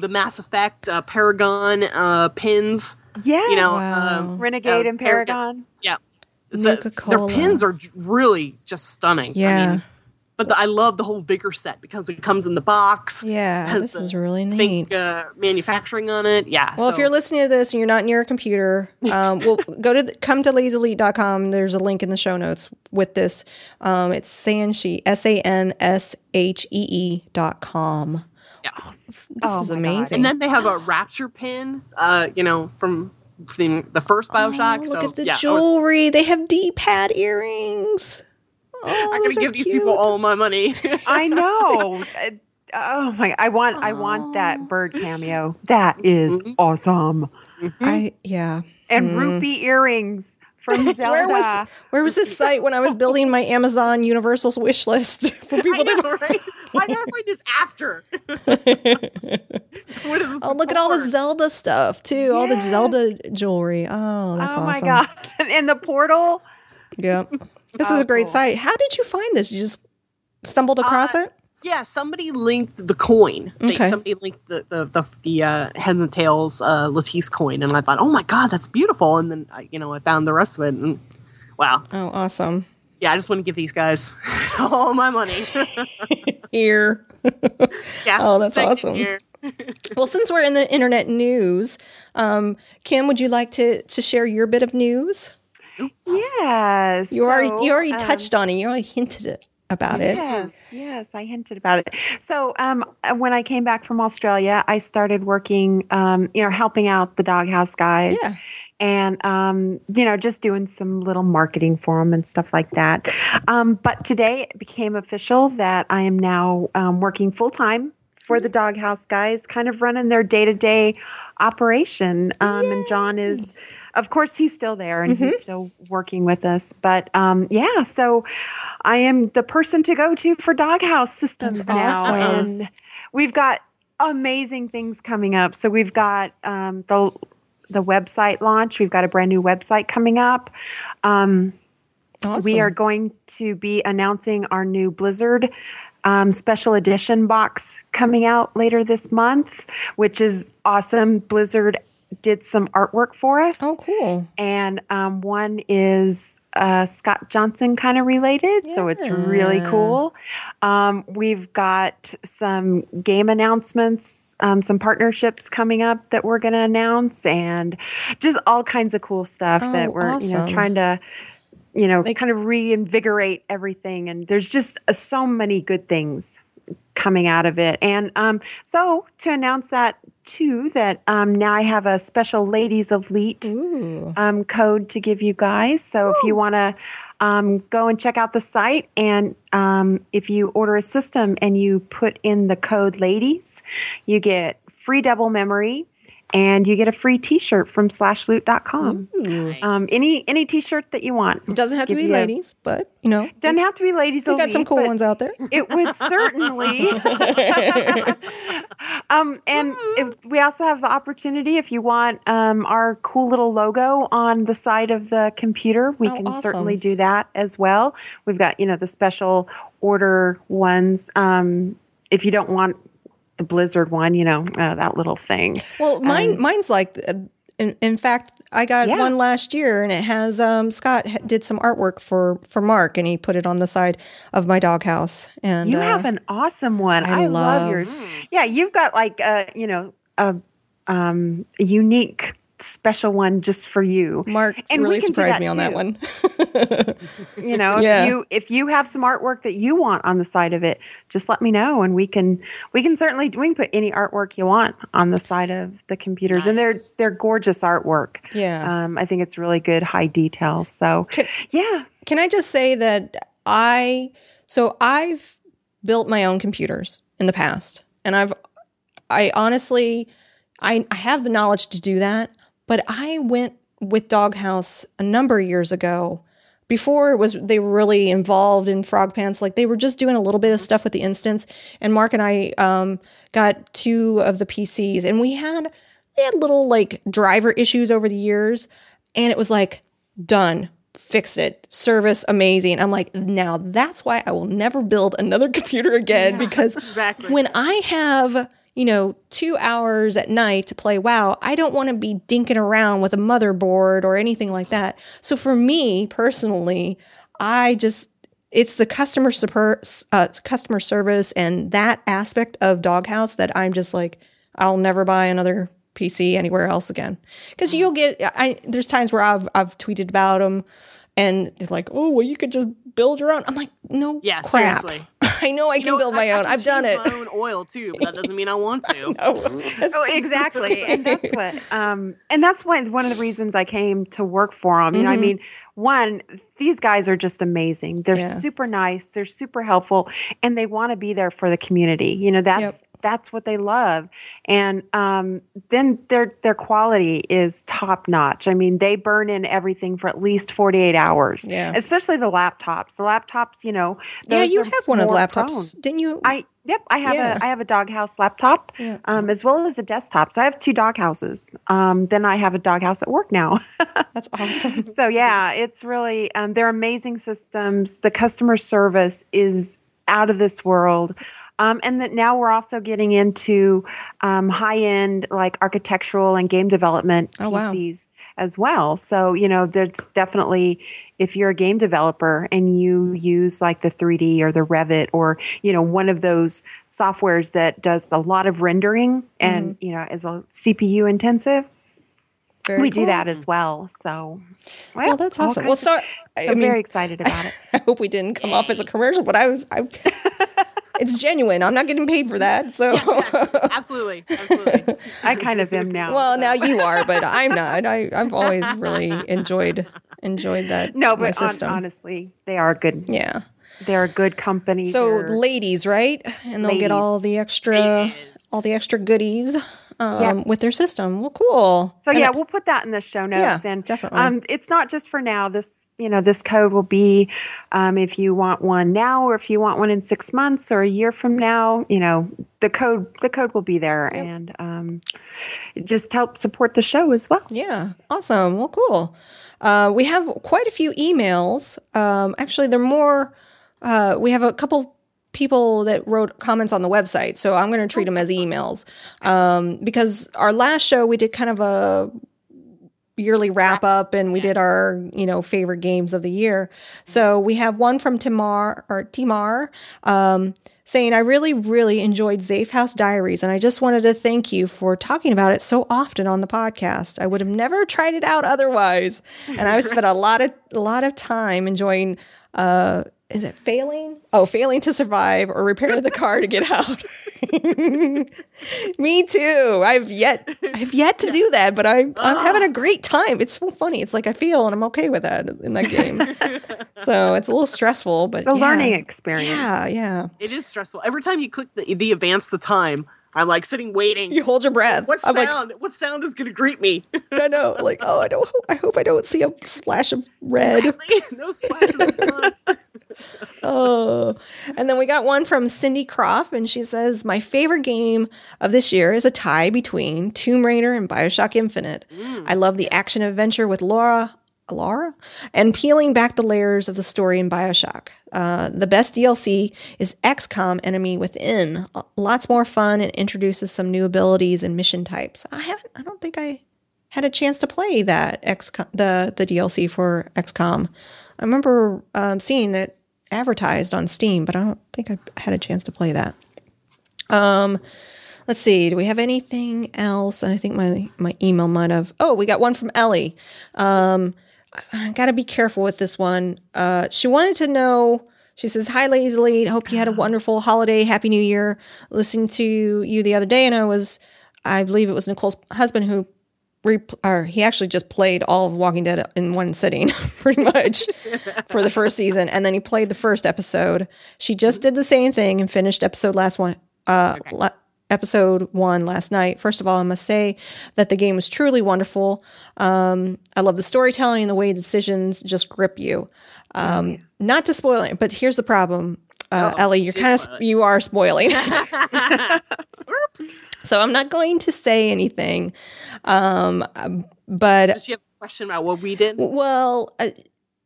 the Mass Effect Paragon pins. Yeah, Renegade and Paragon. Yeah, so their pins are really just stunning. Yeah, I mean, but I love the whole vigor set because it comes in the box. Yeah, this is really neat. Manufacturing on it. Yeah. Well, if you're listening to this and you're not near a computer, we'll come to LadiesElite.com. There's a link in the show notes with this. It's Sanshee, sanshee.com. Yeah. This is amazing. God. And then they have a rapture pin, from the first BioShock. Look at the jewelry. They have D-pad earrings. Oh, I'm going to give these people all my money. I know. Oh my! I want that bird cameo. That is awesome. Mm-hmm. And rupee earrings from Zelda. Where was this site when I was building my Amazon Universal's wish list for people right? I gotta find this after. Look at all the Zelda stuff too. Yeah. All the Zelda jewelry. Oh, that's awesome. Oh my god! And the portal. Yep. This is a great site. How did you find this? You just stumbled across it? Yeah, somebody linked the coin. Somebody linked the heads and tails Latisse coin, and I thought, oh my god, that's beautiful. And then I found the rest of it, and wow. Oh, awesome. Yeah, I just want to give these guys all my money. Here. Yeah. Oh, that's awesome. Here. Well, since we're in the internet news, Kim, would you like to share your bit of news? Yes. You already touched on it. You already hinted about it. Yes, I hinted about it. So when I came back from Australia, I started working, helping out the doghouse guys. Yeah. And, just doing some little marketing for them and stuff like that. But today it became official that I am now working full-time for the doghouse guys, kind of running their day-to-day operation. And John is... Of course, he's still there and he's still working with us. But so I am the person to go to for doghouse systems now. Awesome. And we've got amazing things coming up. So we've got the website launch. We've got a brand new website coming up. Awesome. We are going to be announcing our new Blizzard special edition box coming out later this month, which is awesome. Blizzard did some artwork for us. Oh, cool. And one is Scott Johnson kind of related, so it's really cool. We've got some game announcements, some partnerships coming up that we're going to announce, and just all kinds of cool stuff that we're trying to kind of reinvigorate everything. And there's just so many good things coming out of it. And so to announce that too, that now I have a special Ladies of Lead code to give you guys. So if you want to go and check out the site, and if you order a system and you put in the code LADIES, you get free double memory. And you get a free T-shirt from slashloot.com. Nice. Any T-shirt that you want. It doesn't have to be ladies, but, you know. Doesn't have to be ladies. We got some cool ones out there. It would certainly. And we also have the opportunity, if you want our cool little logo on the side of the computer, we can certainly do that as well. We've got, you know, the special order ones. If you don't want the Blizzard one, you know, that little thing. Well, mine's like, in fact, I got one last year, and it has, Scott did some artwork for Mark, and he put it on the side of my doghouse. And you have an awesome one. I love yours. Yeah, you've got like, you know, a unique, special one just for you. Mark and really surprised me on that one. You know, if you have some artwork that you want on the side of it, just let me know, and we can certainly put any artwork you want on the side of the computers. Nice. And they're gorgeous artwork. Yeah. I think it's really good, high detail. So Can I just say that I've built my own computers in the past, and I honestly have the knowledge to do that. But I went with Doghouse a number of years ago. Before they were really involved in Frog Pants. Like, they were just doing a little bit of stuff with the instance. And Mark and I got two of the PCs, and we had little like driver issues over the years. And it was like, done, fix it, service amazing. I'm like, now that's why I will never build another computer again, because when I have, you know, 2 hours at night to play WoW, I don't want to be dinking around with a motherboard or anything like that. So for me personally, it's the customer service and that aspect of Doghouse that I'm just like, I'll never buy another PC anywhere else again. Because you'll get, there's times where I've tweeted about them, and they're like, oh, well, you could just build your own. I'm like, no, crap. Seriously. I know I can build my own. I've done it. I can change my own oil too, but that doesn't mean I want to. Exactly. And that's what. And that's one of the reasons I came to work for them. You know, I mean, one, these guys are just amazing. They're super nice. They're super helpful, and they want to be there for the community. You know, that's what they love. And then their quality is top notch. I mean, they burn in everything for at least 48 hours, especially the laptops. The laptops, you know. You have one of the laptops, didn't you? I have a Doghouse laptop as well as a desktop. So I have two Doghouses. Then I have a Doghouse at work now. That's awesome. So it's really, they're amazing systems. The customer service is out of this world. And that now we're also getting into high-end, like, architectural and game development PCs as well. So, you know, there's definitely, if you're a game developer and you use like the 3D or the Revit or, you know, one of those softwares that does a lot of rendering and, you know, is a CPU intensive. Very cool. Do that as well. So, well, that's awesome. Well, I'm very excited about it. I hope we didn't come off as a commercial, but it's genuine. I'm not getting paid for that. So, absolutely. I kind of am now. Well, now you are, but I'm not. I've always really enjoyed that. No, but system. Honestly, they are good. Yeah, they're a good company. So, ladies, right? And they'll get all the extra, goodies. With their system. Well, cool. So we'll put that in the show notes. Yeah, and definitely. It's not just for now. This code will be, if you want one now, or if you want one in 6 months or a year from now, you know, the code will be there, and just help support the show as well. Yeah, awesome. Well, cool. We have quite a few emails. Actually, they're more. We have a couple people that wrote comments on the website. So I'm going to treat them as emails, because our last show we did kind of a yearly wrap up, and we did our, you know, favorite games of the year. So we have one from Timar, saying, I really, really enjoyed Safe House Diaries, and I just wanted to thank you for talking about it so often on the podcast. I would have never tried it out otherwise. And I've spent a lot of time enjoying Is it failing? Oh, failing to survive or repair the car to get out. Me too. I've yet to do that, but I'm having a great time. It's so funny. It's like I feel and I'm okay with that in that game. So it's a little stressful, but the learning experience. Yeah, yeah. It is stressful. Every time you click the advance the time, I'm like sitting waiting. You hold your breath. What sound is going to greet me? I know. Like, oh, I hope I don't see a splash of red. Exactly. No splashes of blood. Oh, and then we got one from Cindy Croft, and she says, my favorite game of this year is a tie between Tomb Raider and BioShock Infinite. I love the action adventure with Laura and peeling back the layers of the story in BioShock. The best DLC is XCOM Enemy Within. Lots more fun and introduces some new abilities and mission types. I don't think I had a chance to play that XCOM, the DLC for XCOM. I remember seeing it advertised on Steam, but I don't think I had a chance to play that. Let's see. Do we have anything else? And I think my email might have. Oh, we got one from Ellie. I got to be careful with this one. She wanted to know. She says, hi, Ladies of Lead. Hope you had a wonderful holiday. Happy New Year. Listening to you the other day, and I believe it was Nicole's husband who. He actually just played all of Walking Dead in one sitting, pretty much, for the first season. And then he played the first episode. She just did the same thing and finished episode one last night. First of all, I must say that the game was truly wonderful. I love the storytelling and the way decisions just grip you. Not to spoil it, but here's the problem. Ellie, you're you are spoiling it. Oops. So I'm not going to say anything, but does she have a question about what we did? Well,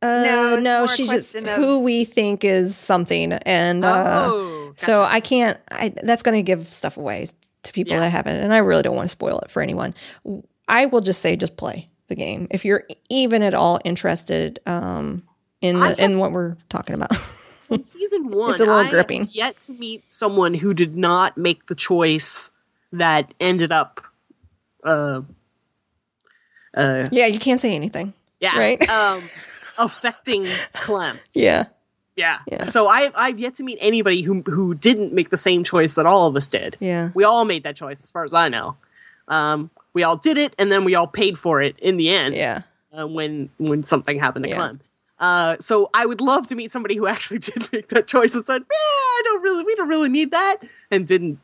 no, she's just who we think is something, and gotcha. So I can't. That's going to give stuff away to people that haven't, and I really don't want to spoil it for anyone. I will just say, just play the game if you're even at all interested in what we're talking about. In season one, it's a little gripping. Have yet to meet someone who did not make the choice that ended up. You can't say anything. Yeah, right. Affecting Clem. Yeah. So I've yet to meet anybody who didn't make the same choice that all of us did. Yeah, we all made that choice, as far as I know. We all did it, and then we all paid for it in the end. Yeah. When something happened to Clem. So I would love to meet somebody who actually did make that choice and said, we don't really need that," and didn't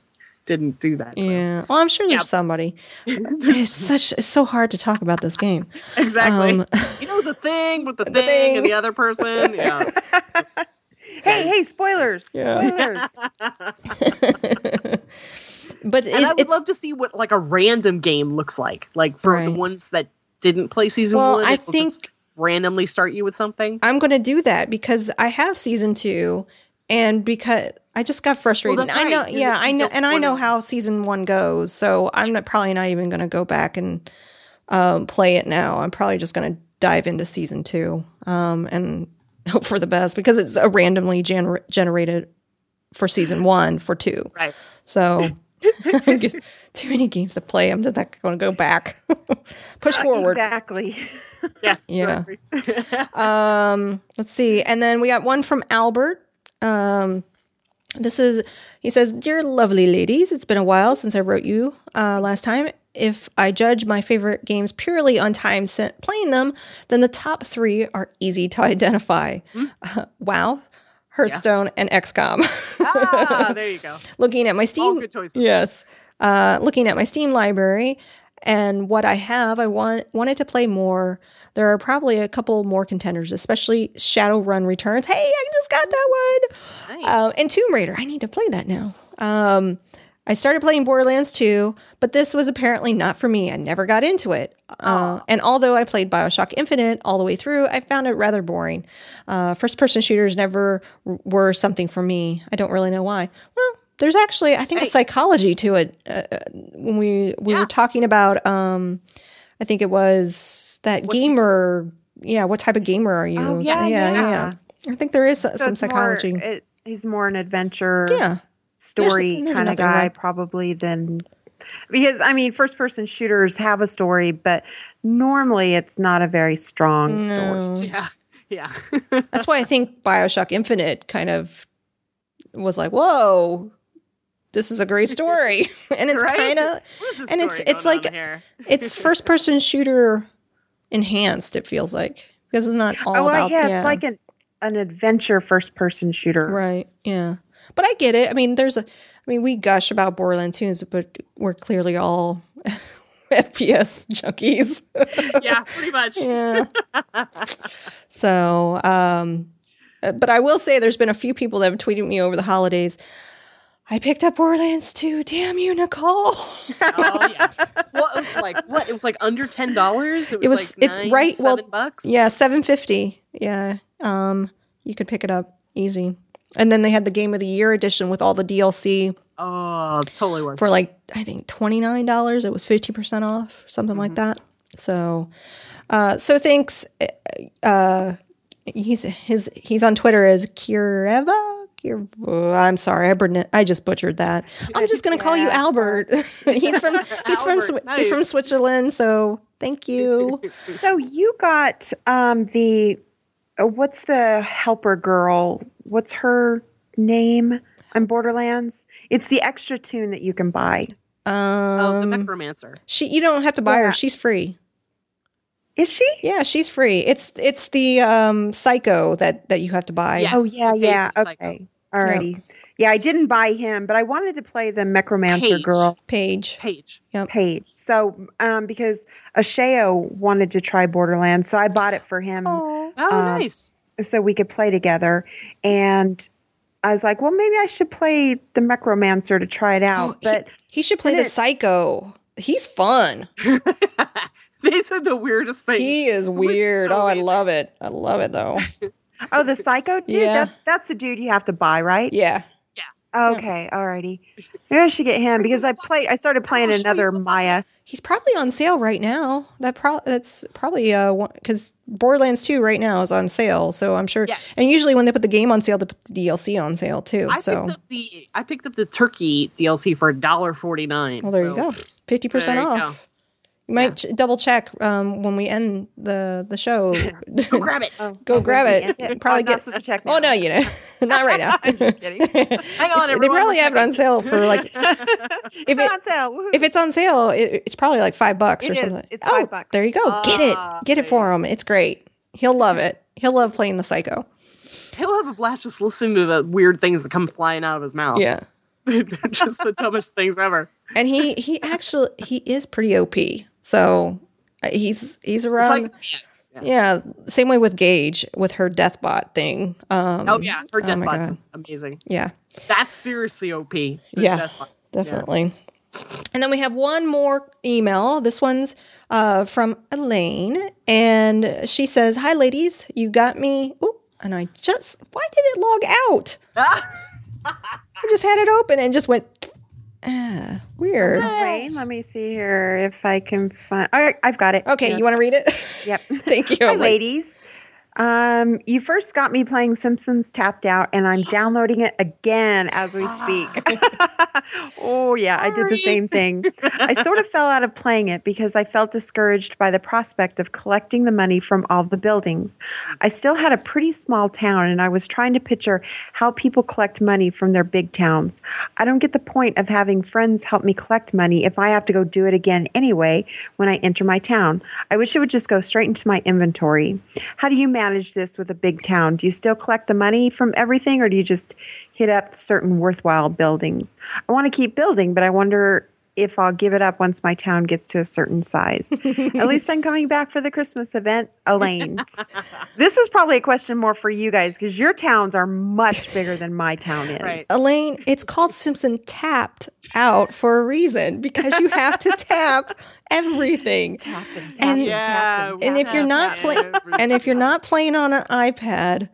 do that. So. Yeah, well, I'm sure there's somebody. It's so hard to talk about this game. Exactly. The thing with the thing and the other person. Yeah. hey, spoilers! Yeah. Spoilers. But I would love to see what like a random game looks like. Like for the ones that didn't play season one. Well, I think. Just randomly start you with something. I'm going to do that because I have season 2 and because I just got frustrated. Well, I know. Right. Yeah, I know. And I know how season 1 goes. So I'm probably not even going to go back and play it now. I'm probably just going to dive into season 2 and hope for the best because it's a randomly generated for season 1 for 2. Right. So too many games to play. I'm not going to go back. Push forward. Exactly. Yeah. Let's see. And then we got one from Albert. He says, "Dear lovely ladies, it's been a while since I wrote you last time. If I judge my favorite games purely on time spent playing them, then the top 3 are easy to identify. WoW, Hearthstone, and XCOM." There you go. Looking at my Steam. All good choices. Yes. Looking at my Steam library. And what I have, I wanted to play more. There are probably a couple more contenders, especially Shadowrun Returns. Hey, I just got that one. Nice. And Tomb Raider. I need to play that now. I started playing Borderlands 2, but this was apparently not for me. I never got into it. And although I played BioShock Infinite all the way through, I found it rather boring. First-person shooters never were something for me. I don't really know why. Well, there's actually, I think, a psychology to it. When we were talking about, I think it was that gamer. Yeah, what type of gamer are you? Oh, yeah. I think there is some psychology. He's more an adventure, story kind of guy, probably than because I mean, first-person shooters have a story, but normally it's not a very strong story. Yeah. Yeah. That's why I think Bioshock Infinite kind of was like, whoa, this is a great story. And it's right? kind of, and it's like, it's first person shooter enhanced. It feels like, because it's not all about, it's like an adventure first person shooter. Right. Yeah. But I get it. I mean, we gush about Borderlands 2, but we're clearly all FPS junkies. Yeah, pretty much. Yeah. So, but I will say there's been a few people that have tweeted me over the holidays. I picked up Borderlands 2. Damn you, Nicole. Oh, yeah. Well, it was like, what? It was like under $10? It was like $7? Yeah, $7.50. Yeah. You could pick it up easy. And then they had the Game of the Year edition with all the DLC. Oh, totally worth it. For like, I think $29. It was 50% off, something like that. So, thanks. He's on Twitter as Kireva. I'm sorry, I just butchered that. I'm just going to call you Albert. He's from Switzerland. So thank you. So you got what's the helper girl? What's her name on Borderlands? It's the extra tune that you can buy. The Necromancer. You don't have to buy her. She's free. Is she? Yeah, she's free. It's the Psycho that you have to buy. Yes. Oh, yeah. Okay. All righty. Yep. Yeah, I didn't buy him, but I wanted to play the Necromancer girl. Paige. Yep. Paige. So, because Asheo wanted to try Borderlands, so I bought it for him. Oh, nice. So we could play together. And I was like, well, maybe I should play the Necromancer to try it out. But he should play the Psycho. He's fun. They said the weirdest thing. He is weird. I love it. I love it, though. Oh, the Psycho dude? Yeah. That's the dude you have to buy, right? Yeah. Yeah. Okay. All righty. Maybe I should get him because I started playing another Maya. He's probably on sale right now. That's probably because Borderlands 2 right now is on sale, so I'm sure. Yes. And usually when they put the game on sale, they put the DLC on sale too. I picked up the Turkey DLC for $1.49. Well, there you go. 50% off. You might double check when we end the show. Go grab it. Go grab it. Probably get. Supposed to check now. Oh no, you know, not right now. I'm just kidding. Hang on, everyone. They probably have it on sale for like. If it's on sale, it's probably like $5 or something. It's $5. There you go. Get it for him. It's great. He'll love it. He'll love playing the Psycho. He'll have a blast just listening to the weird things that come flying out of his mouth. Yeah. They're just the dumbest things ever. And he is pretty OP. So he's around. Like, yeah. Same way with Gage with her death bot thing. Her death bot's amazing. Yeah. That's seriously OP. Yeah. Definitely. Yeah. And then we have one more email. This one's from Elaine. And she says, hi, ladies. You got me. Ooh, and why did it log out? I just had it open and just went. Weird. Okay, let me see here if I can find. All right, I've got it. Okay, You want to read it? Yep. Thank you. Hi, ladies. You first got me playing Simpsons Tapped Out, and I'm downloading it again as we speak. Oh, yeah, I did the same thing. I sort of fell out of playing it because I felt discouraged by the prospect of collecting the money from all the buildings. I still had a pretty small town, and I was trying to picture how people collect money from their big towns. I don't get the point of having friends help me collect money if I have to go do it again anyway when I enter my town. I wish it would just go straight into my inventory. How do you manage this with a big town? Do you still collect the money from everything, or do you just hit up certain worthwhile buildings? I want to keep building, but I wonder if I'll give it up once my town gets to a certain size. At least I'm coming back for the Christmas event, Elaine. This is probably a question more for you guys because your towns are much bigger than my town is. Right. Elaine, it's called Simpson Tapped Out for a reason because you have to tap everything. And if you're not playing on an iPad,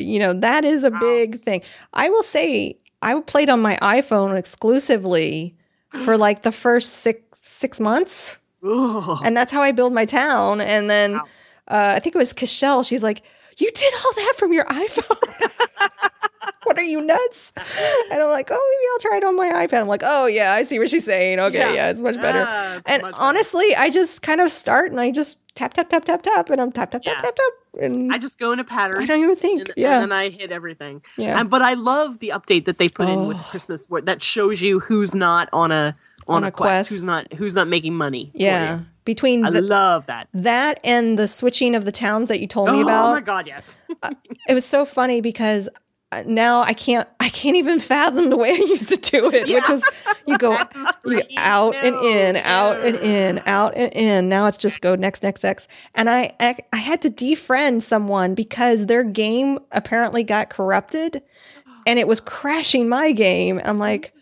that is a big thing. I will say I played on my iPhone exclusively for like the first six months. Ooh. And that's how I build my town. And then I think it was Cashel. She's like, you did all that from your iPhone? What, are you nuts? And I'm like, oh, maybe I'll try it on my iPad. I'm like, oh, yeah, I see what she's saying. Okay, yeah it's much better. It's honestly, I just kind of start and I just tap, tap, tap, tap, tap. And I'm tap, tap, tap, tap, tap. And I just go in a pattern. I don't even think. And then I hit everything. Yeah. But I love the update that they put in with Christmas that shows you who's not on a quest, who's not making money. Yeah. Between I love that. That and the switching of the towns that you told me about. Oh my God, yes. It was so funny because now I can't even fathom the way I used to do it, which is you go out and in, out and in, out and in. Now it's just go next. And I had to defriend someone because their game apparently got corrupted and it was crashing my game. And I'm like,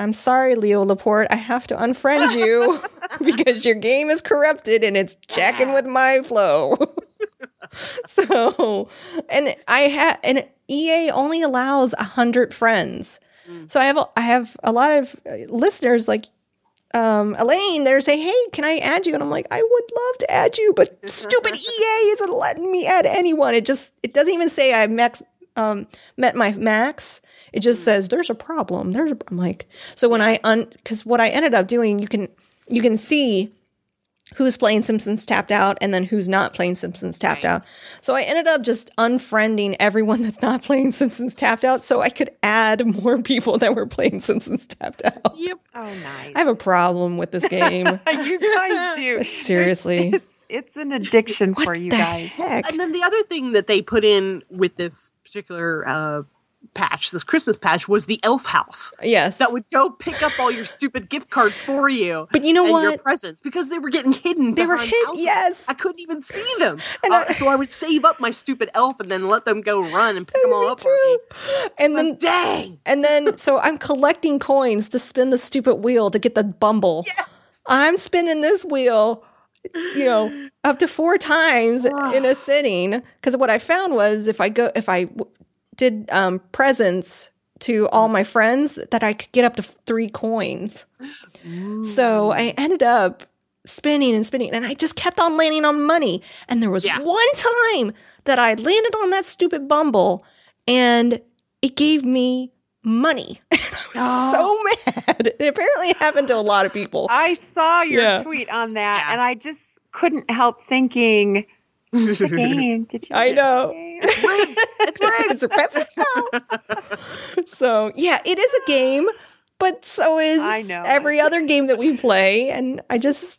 I'm sorry, Leo Laporte. I have to unfriend you because your game is corrupted and it's jacking with my flow. So, and I have, and EA only allows 100 friends. Mm. So I have a lot of listeners like Elaine. They're saying, "Hey, can I add you?" And I'm like, "I would love to add you, but stupid EA isn't letting me add anyone. It doesn't even say I met my max. It just says there's a problem. I'm like, so when because what I ended up doing, you can see who's playing Simpsons Tapped Out and then who's not playing Simpsons Tapped Out. So I ended up just unfriending everyone that's not playing Simpsons Tapped Out so I could add more people that were playing Simpsons Tapped Out. Yep. Oh, nice. I have a problem with this game. You guys do. Seriously. It's an addiction for you guys. Heck? And then the other thing that they put in with this particular patch, this Christmas patch, was the elf house. Yes. That would go pick up all your stupid gift cards for you. But you know what? Your presents, because they were getting hidden. They were hidden, yes. I couldn't even see them. And so I would save up my stupid elf and then let them go run and pick them all up for me. And then, dang. And then, so I'm collecting coins to spin the stupid wheel to get the bumble. Yes. I'm spinning this wheel, up to 4 times in a sitting. Because what I found was if I did presents to all my friends that I could get up to 3 coins. Ooh. So I ended up spinning and I just kept on landing on money. And there was one time that I landed on that stupid bumble and it gave me money. I was so mad. It apparently happened to a lot of people. I saw your tweet on that and I just couldn't help thinking, it's a game. Did you? I know. It's rigged. So it is a game, but so is every other game that we play. And I feel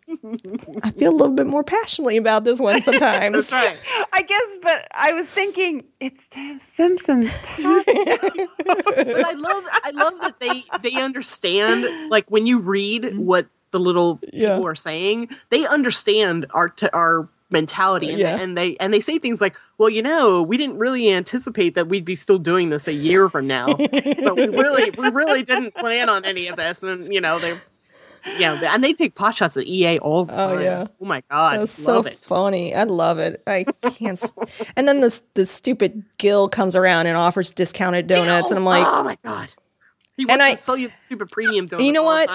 a little bit more passionately about this one sometimes. That's right. I guess, but I was thinking it's Simpsons. But I love that they understand. Like when you read what the little people are saying, they understand our mentality and they say things like, well, we didn't really anticipate that we'd be still doing this a year from now, so we really didn't plan on any of this. And and they take pot shots at EA all the time. Oh my God, that's so funny. I love it. I can't and then the stupid Gil comes around and offers discounted donuts and I'm like, oh my God, he wants to sell you the stupid premium donuts. You know what,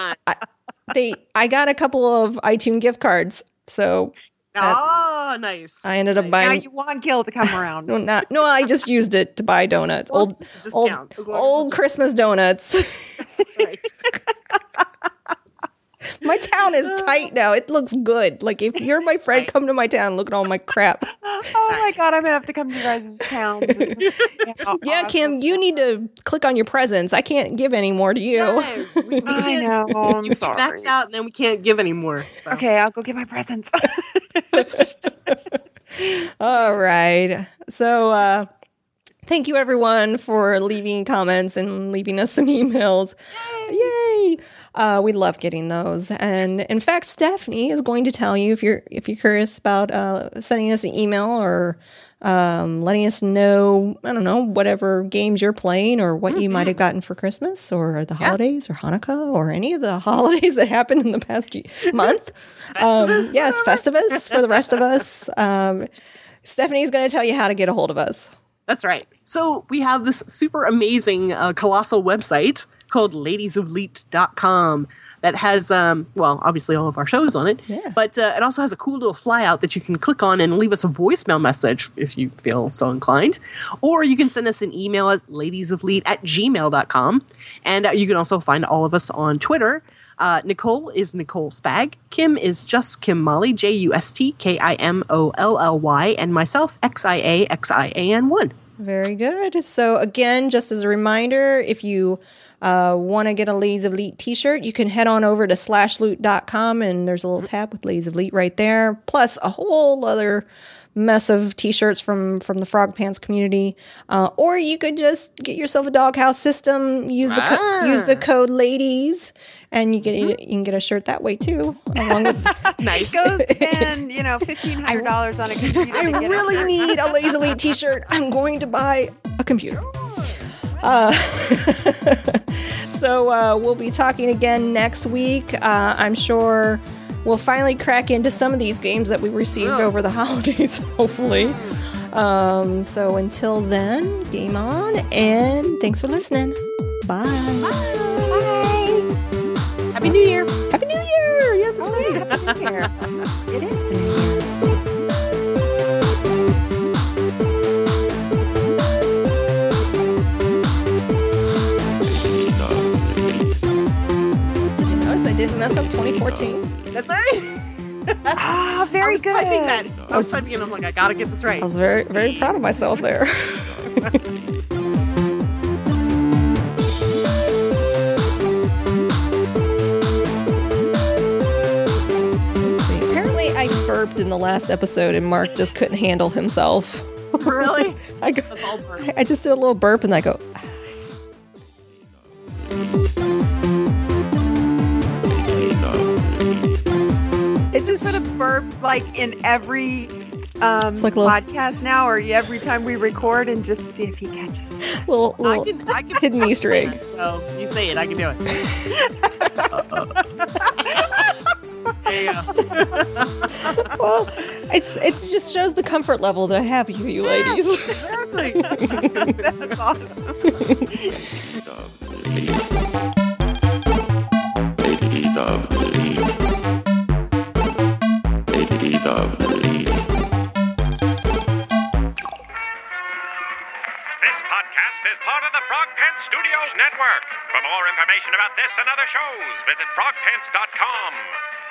I got a couple of iTunes gift cards, so nice. I ended up buying. Now you want Gil to come around. No, I just used it to buy donuts. Old Christmas donuts. That's right. My town is tight now. It looks good. Like, if you're my friend, come to my town. Look at all my crap. Oh, my God. I'm going to have to come to you guys' town. Kim, you need to click on your presents. I can't give any more to you. No, I know. I'm you sorry. Max out, and then we can't give any more. So. Okay, I'll go get my presents. All right. So, thank you, everyone, for leaving comments and leaving us some emails. Yay! We love getting those. And in fact, Stephanie is going to tell you if you're curious about sending us an email or letting us know, I don't know, whatever games you're playing or what you might have gotten for Christmas or the holidays or Hanukkah or any of the holidays that happened in the past month. Festivus. Yes, Festivus for the rest of us. Stephanie's going to tell you how to get a hold of us. That's right. So we have this super amazing colossal website called ladiesofleet.com that has, obviously all of our shows on it. Yeah. But it also has a cool little flyout that you can click on and leave us a voicemail message if you feel so inclined. Or you can send us an email at ladiesofleet@gmail.com. And you can also find all of us on Twitter. Nicole is Nicole Spag. Kim is Just Kim Molly, JustKimolly. And myself, XIAXIAN1. Very good. So again, just as a reminder, if you want to get a Ladies of Lead t-shirt, you can head on over to slashloot.com, and there's a little tab with Ladies of Lead right there, plus a whole other mess of t-shirts from the Frog Pants community. Or you could just get yourself a Doghouse system, use the code LADIES, and you can get a shirt that way too. Along with nice. Go spend, $1,500 on a computer. I really need a Ladies of Lead t-shirt. I'm going to buy a computer. So we'll be talking again next week. I'm sure we'll finally crack into some of these games that we received over the holidays, hopefully. So until then, game on, and thanks for listening. Bye. Bye. Happy New Year. Happy New Year. Yeah, that's right. Happy New Year. It is. Didn't mess up 2014. That's right. Very good. I was typing and I'm like, I gotta get this right. I was very, very proud of myself there. Apparently, I burped in the last episode, and Mark just couldn't handle himself. Really? I just did a little burp, and I go. It just sort of burp like in every podcast now, or every time we record, and just see if he catches. Little I can hidden Easter egg. Oh, you say it, I can do it. There you go. Well, it just shows the comfort level that I have with you ladies. Exactly. That's awesome. This podcast is part of the Frog Pants Studios Network. For more information about this and other shows, visit frogpants.com.